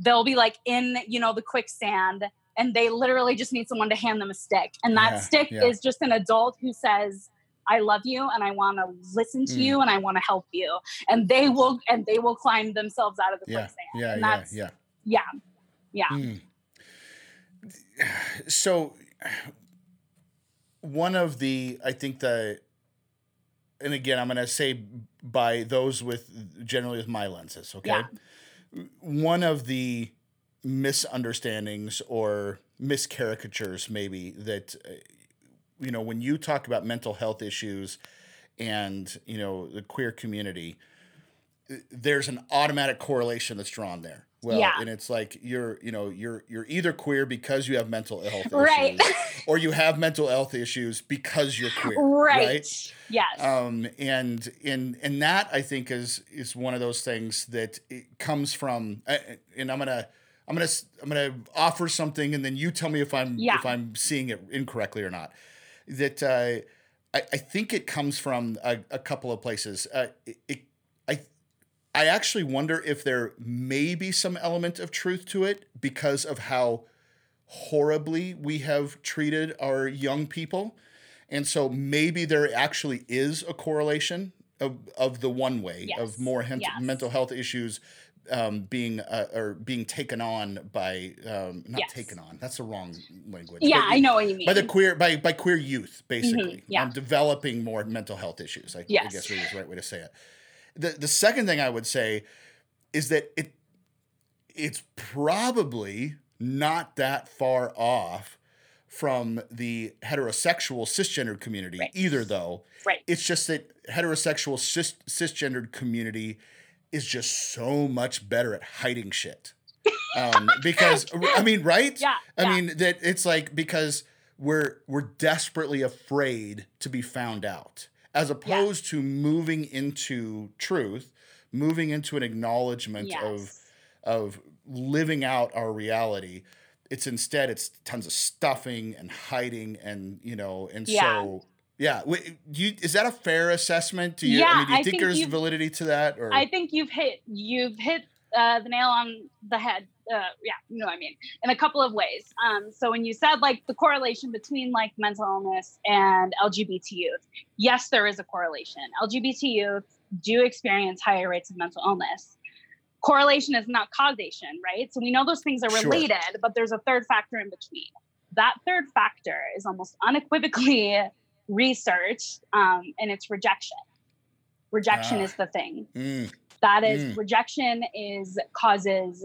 they'll be like in, you know, the quicksand and they literally just need someone to hand them a stick. And that yeah, stick yeah. is just an adult who says, I love you and I want to listen to mm. you and I want to help you. And they will, and they will climb themselves out of the yeah, place they are. Yeah, and that's, yeah, yeah. Yeah. Mm. So one of the, I think the, and again, I'm going to say by those with, generally with my lenses, okay? Yeah. One of the misunderstandings or miscaricatures maybe that, you know, when you talk about mental health issues and, you know, the queer community, there's an automatic correlation that's drawn there. Well, yeah. and it's like, you're, you know, you're, you're either queer because you have mental health issues right. or you have mental health issues because you're queer. Right. right? Yes. Um, and, and, and that I think is, is one of those things that it comes from, and I'm going to, I'm going to, I'm going to offer something and then you tell me if I'm, yeah. if I'm seeing it incorrectly or not. That, uh, I, I think it comes from a, a couple of places. Uh, it, it I, I actually wonder if there may be some element of truth to it because of how horribly we have treated our young people. And so maybe there actually is a correlation of, of the one way yes. of more hen- yes. mental health issues um, being uh, or being taken on by um, not yes. taken on. That's the wrong language. Yeah, but, I know what you mean. By the queer by by queer youth, basically. Mm-hmm. Yeah. Um, developing more mental health issues. I, yes. I guess is the right way to say it. The the second thing I would say is that it it's probably not that far off from the heterosexual cisgendered community right. either, though. Right. It's just that heterosexual cis, cisgendered community is just so much better at hiding shit. Um, because, I mean, right? Yeah. I yeah. mean, that it's like because we're we're desperately afraid to be found out. As opposed yeah. to moving into truth, moving into an acknowledgement yes. of of living out our reality, it's instead it's tons of stuffing and hiding and you know and yeah. so yeah. Wait, do you, is that a fair assessment? Do you, yeah, I mean, do you I think, think there's validity to that? Or I think you've hit you've hit uh, the nail on the head. Uh, yeah, you know what I mean, in a couple of ways. Um, so when you said like the correlation between like mental illness and L G B T youth, yes, there is a correlation. L G B T youth do experience higher rates of mental illness. Correlation is not causation, right? So we know those things are related, sure. but there's a third factor in between. That third factor is almost unequivocally researched, um, and it's rejection. Rejection ah. is the thing. Mm. That is, mm. rejection is causes...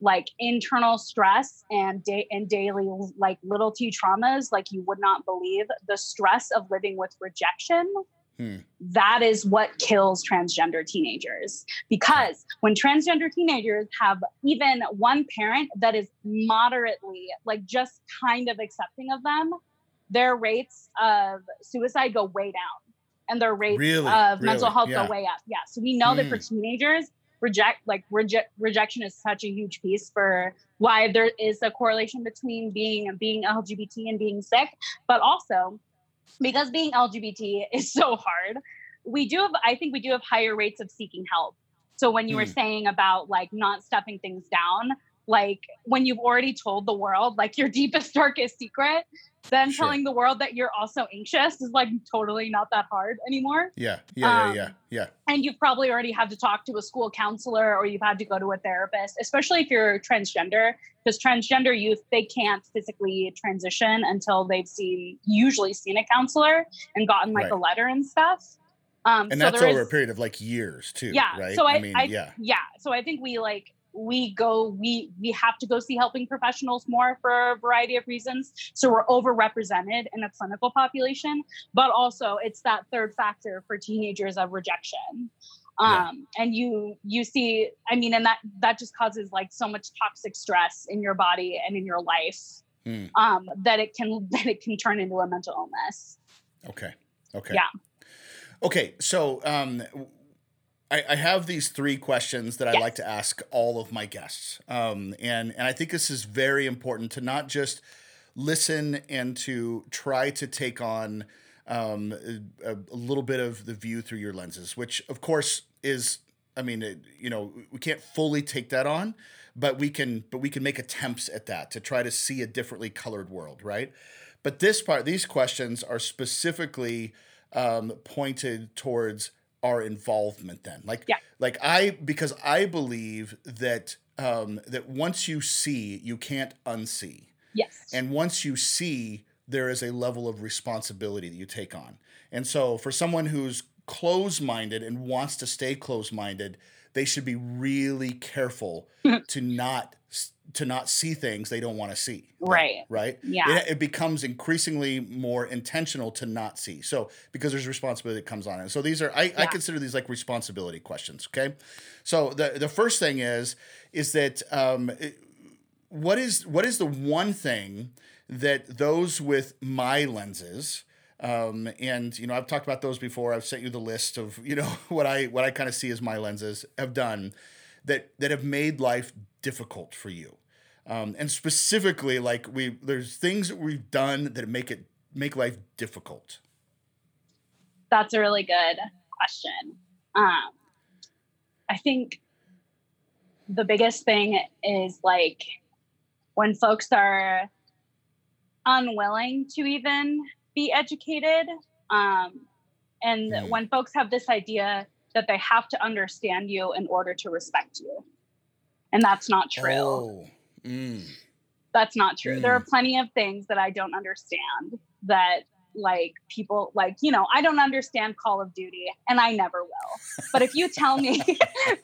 like internal stress and day and daily like little t traumas, like you would not believe. The stress of living with rejection, hmm. that is what kills transgender teenagers. Because when transgender teenagers have even one parent that is moderately like just kind of accepting of them, their rates of suicide go way down, and their rates really? of really? mental health yeah. go way up. Yeah, so we know hmm. that for teenagers. Reject like reject rejection is such a huge piece for why there is a correlation between being being L G B T and being sick, but also because being L G B T is so hard, we do have I think we do have higher rates of seeking help. So when you mm. were saying about like not stuffing things down, like when you've already told the world like your deepest darkest secret, then sure. telling the world that you're also anxious is like totally not that hard anymore. Yeah, yeah, um, yeah, yeah, yeah. And you've probably already had to talk to a school counselor or you've had to go to a therapist, especially if you're transgender, because transgender youth, they can't physically transition until they've seen, usually seen a counselor and gotten like right. a letter and stuff. Um, and so that's over is, a period of like years too, yeah, right? So I, I mean, I, yeah. yeah. So I think we like, we go, we we have to go see helping professionals more for a variety of reasons. So we're overrepresented in a clinical population, but also it's that third factor for teenagers of rejection. Um, yeah. And you you see, I mean, and that, that just causes like so much toxic stress in your body and in your life hmm. um, that it can that it can turn into a mental illness. Okay. Okay. Yeah. Okay. So. Um, I, I have these three questions that I yes. like to ask all of my guests. Um, and, and I think this is very important to not just listen and to try to take on um, a, a little bit of the view through your lenses, which of course is I mean, it, you know, we can't fully take that on, but we can, but we can make attempts at that to try to see a differently colored world, right? But this part, these questions are specifically um, pointed towards our involvement. Then, like, yeah. like I, because I believe that um, that once you see, you can't unsee. Yes. And once you see, there is a level of responsibility that you take on. And so, for someone who's close-minded and wants to stay close-minded, they should be really careful to not to not see things they don't want to see. Right. Right. Yeah. It, it becomes increasingly more intentional to not see. So because there's responsibility that comes on it. So these are I, yeah. I consider these like responsibility questions. Okay. So the the first thing is is that um, it, what is what is the one thing that those with my lenses. Um, and, you know, I've talked about those before. I've sent you the list of, you know, what I, what I kind of see as my lenses have done that, that have made life difficult for you. Um, and specifically, like we, there's things that we've done that make it, make life difficult. That's a really good question. Um, I think the biggest thing is like when folks are unwilling to even be educated. Um, and right. when folks have this idea that they have to understand you in order to respect you. And that's not true. Oh. Mm. That's not true. Mm. There are plenty of things that I don't understand that like people like, you know, I don't understand Call of Duty and I never will. But if you tell me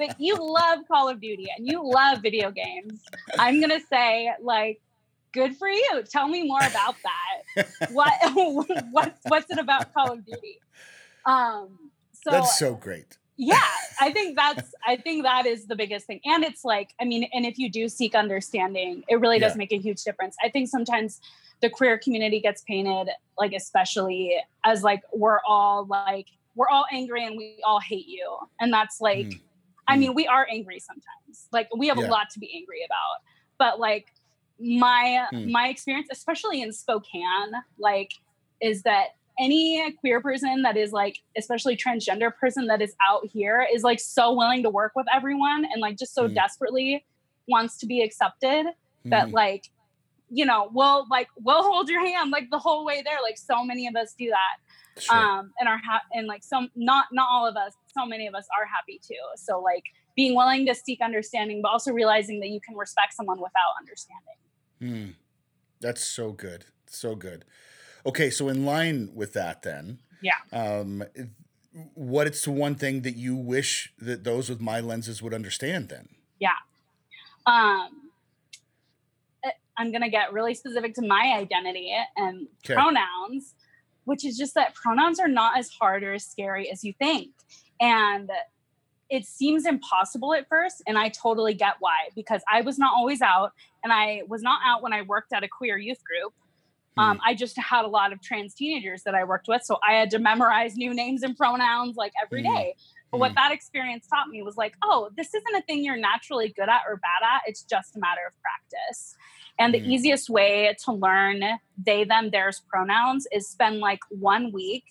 that you love Call of Duty and you love video games, I'm going to say like, good for you. Tell me more about that. what, what what's it about Call of Duty? Um, so that's so great. Yeah, I think that's I think that is the biggest thing. And it's like, I mean, and if you do seek understanding, it really does yeah. make a huge difference. I think sometimes the queer community gets painted, like especially as like we're all like we're all angry and we all hate you. And that's like, mm. I mm. mean, we are angry sometimes. Like we have yeah. a lot to be angry about, but like. My hmm. my experience, especially in Spokane, like, is that any queer person that is like, especially transgender person that is out here is like so willing to work with everyone and like just so hmm. desperately wants to be accepted hmm. that like, you know, we'll like we'll hold your hand like the whole way there. Like so many of us do that, sure. um, and are ha- and like some not not all of us, so many of us are happy too. So like being willing to seek understanding, but also realizing that you can respect someone without understanding. Mm, that's so good. So good. Okay. So in line with that then, yeah. Um, what is the one thing that you wish that those with my lenses would understand then? Yeah. Um, I'm going to get really specific to my identity and okay. pronouns, which is just that pronouns are not as hard or as scary as you think. And it seems impossible at first. And I totally get why, because I was not always out and I was not out when I worked at a queer youth group. Um, mm. I just had a lot of trans teenagers that I worked with. So I had to memorize new names and pronouns like every mm. day. But mm. what that experience taught me was like, oh, this isn't a thing you're naturally good at or bad at. It's just a matter of practice. And the mm. easiest way to learn they, them, theirs pronouns is spend like one week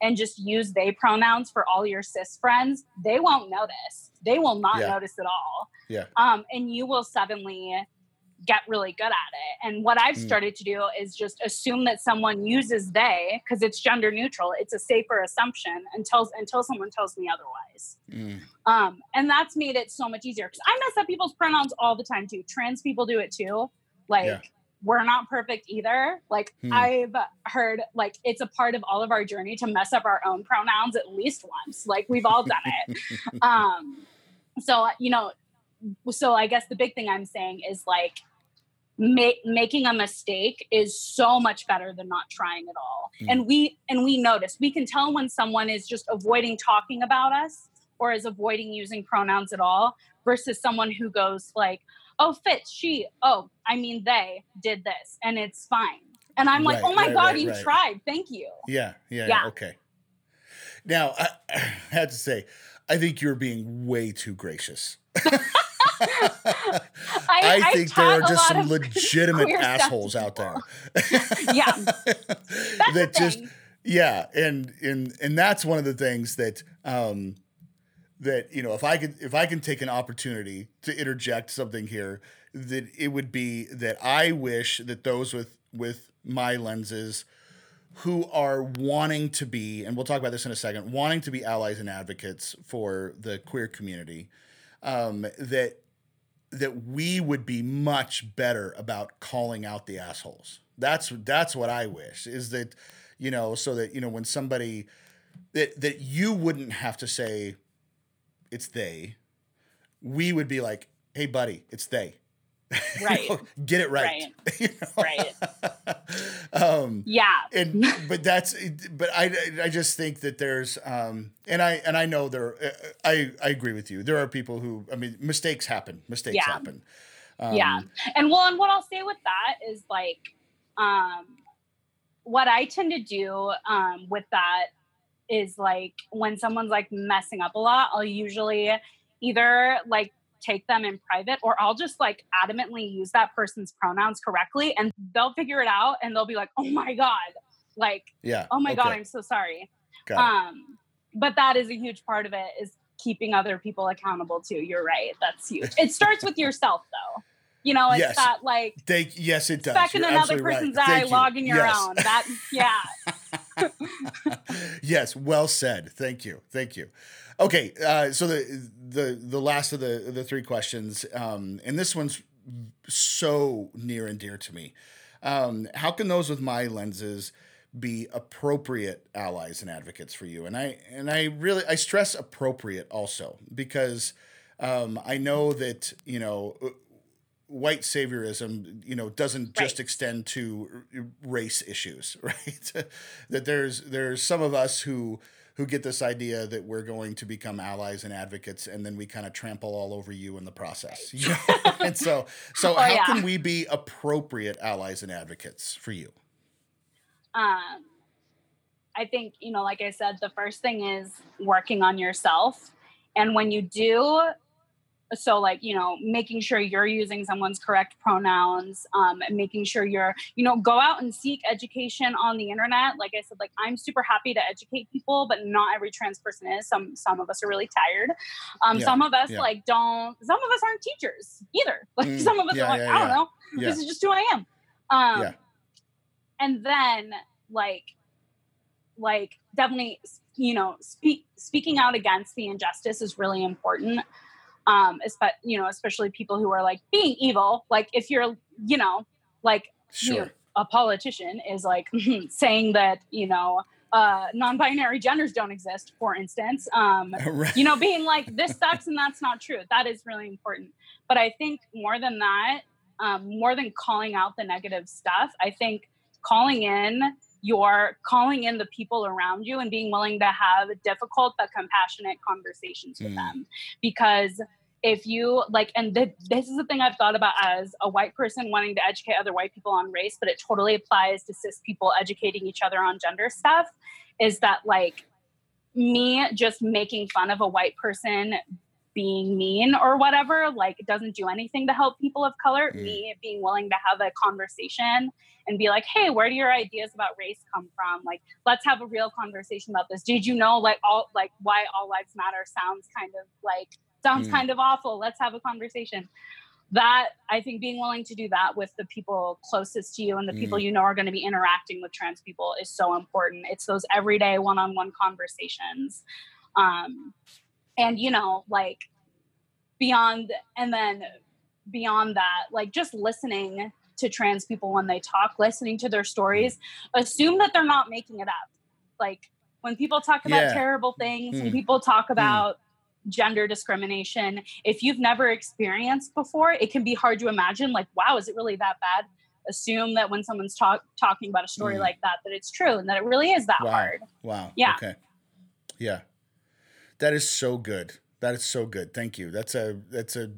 and just use they pronouns for all your cis friends. They won't notice. They will not yeah. notice at all. Yeah. Um, and you will suddenly get really good at it. And what I've started mm. to do is just assume that someone uses they because it's gender neutral. It's a safer assumption until until someone tells me otherwise. Mm. Um, and that's made it so much easier because I mess up people's pronouns all the time too. Trans people do it too. Like. Yeah. We're not perfect either. Like hmm. I've heard, like it's a part of all of our journey to mess up our own pronouns at least once. Like we've all done it. um, so, you know, so I guess the big thing I'm saying is like ma- making a mistake is so much better than not trying at all. Hmm. And we, and we notice, we can tell when someone is just avoiding talking about us or is avoiding using pronouns at all versus someone who goes like, oh, Fitz, she, oh, I mean, they did this and it's fine. And I'm right, like, oh my right, God, right, you right. tried. Thank you. Yeah, yeah. Yeah. Okay. Now I, I have to say, I think you're being way too gracious. I, I think I there are just some legitimate assholes out there. yeah. That's that just, yeah. And, and, and that's one of the things that, um, that, you know, if I could, if I can take an opportunity to interject something here, that it would be that I wish that those with, with my lenses who are wanting to be, and we'll talk about this in a second, wanting to be allies and advocates for the queer community, um, that, that we would be much better about calling out the assholes. That's, that's what I wish, is that, you know, so that, you know, when somebody that, that you wouldn't have to say it's they, we would be like, hey buddy, it's they. Right. You know, get it right. Right. You know? Right. um, yeah. And, but that's, but I, I just think that there's, um, and I, and I know there, I, I agree with you. There are people who, I mean, mistakes happen, mistakes yeah. happen. Um, yeah. And well, and what I'll say with that is like, um, what I tend to do, um, with that is like, when someone's like messing up a lot, I'll usually either like take them in private, or I'll just like adamantly use that person's pronouns correctly, and they'll figure it out, and they'll be like, oh my God, like, yeah, oh my okay. God, I'm so sorry. Um, but that is a huge part of it, is keeping other people accountable too. You're right. That's huge. It starts with yourself though. You know, it's yes. that like, they, yes, it does. Back in another person's right. eye, you. Logging your yes. own. That, yeah. Yes. Well said. Thank you. Thank you. Okay, uh, so the the the last of the the three questions, um, and this one's so near and dear to me. Um, how can those with my lenses be appropriate allies and advocates for you? And I and I really I stress appropriate also, because um, I know that, you know, white saviorism, you know, doesn't just right. extend to race issues, right? That there's there's some of us who. who get this idea that we're going to become allies and advocates, and then we kind of trample all over you in the process. You know? And so, so oh, how yeah. can we be appropriate allies and advocates for you? Um, I think, you know, like I said, the first thing is working on yourself. And when you do, so like, you know, making sure you're using someone's correct pronouns, um, and making sure you're, you know, go out and seek education on the internet. Like I said, like I'm super happy to educate people, but not every trans person is. Some, some of us are really tired. Um, yeah, some of us yeah. like don't, some of us aren't teachers either. Like mm, some of us yeah, are like, yeah, I don't yeah. know, yeah. this is just who I am. Um, yeah. And then like, like definitely, you know, speak, speaking out against the injustice is really important. Um, you know, especially people who are like being evil. Like if you're, you know, like sure. you know, a politician is like saying that, you know, uh, non-binary genders don't exist, for instance, um, right. you know, being like, this sucks and that's not true. That is really important. But I think more than that, um, more than calling out the negative stuff, I think calling in your calling in the people around you and being willing to have difficult, but compassionate conversations with mm. them. Because if you like, and th- this is the thing I've thought about as a white person wanting to educate other white people on race, but it totally applies to cis people educating each other on gender stuff, is that like me just making fun of a white person being mean or whatever, like it doesn't do anything to help people of color. Mm. Me being willing to have a conversation and be like, hey, where do your ideas about race come from? Like, let's have a real conversation about this. Did you know, like, all, like, why all lives matter sounds kind of like, sounds mm. kind of awful. Let's have a conversation. That, I think being willing to do that with the people closest to you and the mm. people you know are going to be interacting with trans people is so important. It's those everyday one-on-one conversations. Um, and, you know, like, beyond, and then beyond that, like, just listening to trans people when they talk, listening to their stories, assume that they're not making it up. Like when people talk about yeah. terrible things, mm. when people talk about mm. gender discrimination, if you've never experienced before, it can be hard to imagine like, wow, is it really that bad? Assume that when someone's talk- talking about a story mm. like that, that it's true and that it really is that wow. hard. Wow. Yeah. Okay. Yeah. That is so good. That is so good. Thank you. That's a, that's a,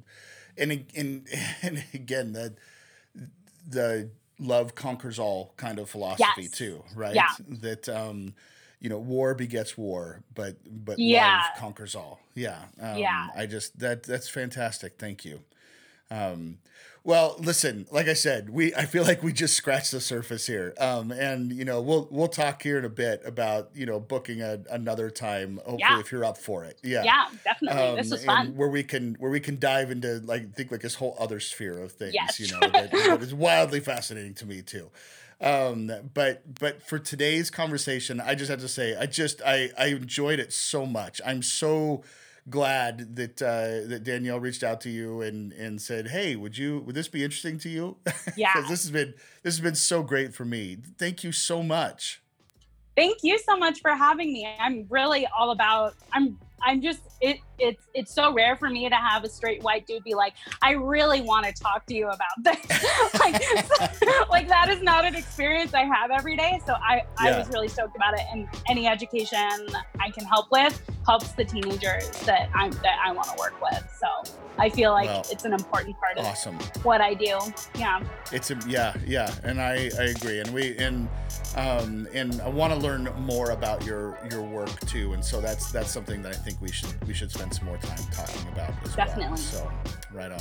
and, and, and again, that, the love conquers all kind of philosophy yes. too, right? Yeah. That, um, you know, war begets war, but, but yeah. love conquers all. Yeah. Um, yeah. I just, that, that's fantastic. Thank you. Um, well, listen, like I said, we, I feel like we just scratched the surface here. Um, and you know, we'll, we'll talk here in a bit about, you know, booking a, another time, hopefully yeah. if you're up for it. Yeah, yeah, definitely. Um, this was fun. Where we can, where we can dive into like, think like this whole other sphere of things, yes. you know, that, that is wildly fascinating to me too. Um, but, but for today's conversation, I just have to say, I just, I, I enjoyed it so much. I'm so glad that uh, that Danielle reached out to you and and said, "Hey, would you would this be interesting to you?" Yeah, because this has been this has been so great for me. Thank you so much. Thank you so much for having me. I'm really all about. I'm I'm just it it's it's so rare for me to have a straight white dude be like, "I really want to talk to you about this." like like that is not an experience I have every day. So I yeah. I was really stoked about it. And any education I can help with helps the teenagers that I'm that I want to work with. So I feel like well, it's an important part of awesome. what I do. Yeah. It's a, yeah yeah, and I I agree. And we and um and I want to learn more about your your work too. And so that's that's something that I think. we should we should spend some more time talking about as Definitely. well. So right on.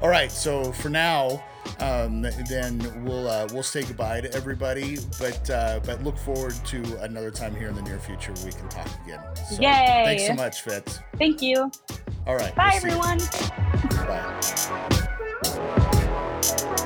All right, so for now, um, then we'll uh, we'll say goodbye to everybody, but uh, but look forward to another time here in the near future where we can talk again. So Yay. thanks so much, Fitz. Thank you. All right. Bye, we'll everyone. Bye.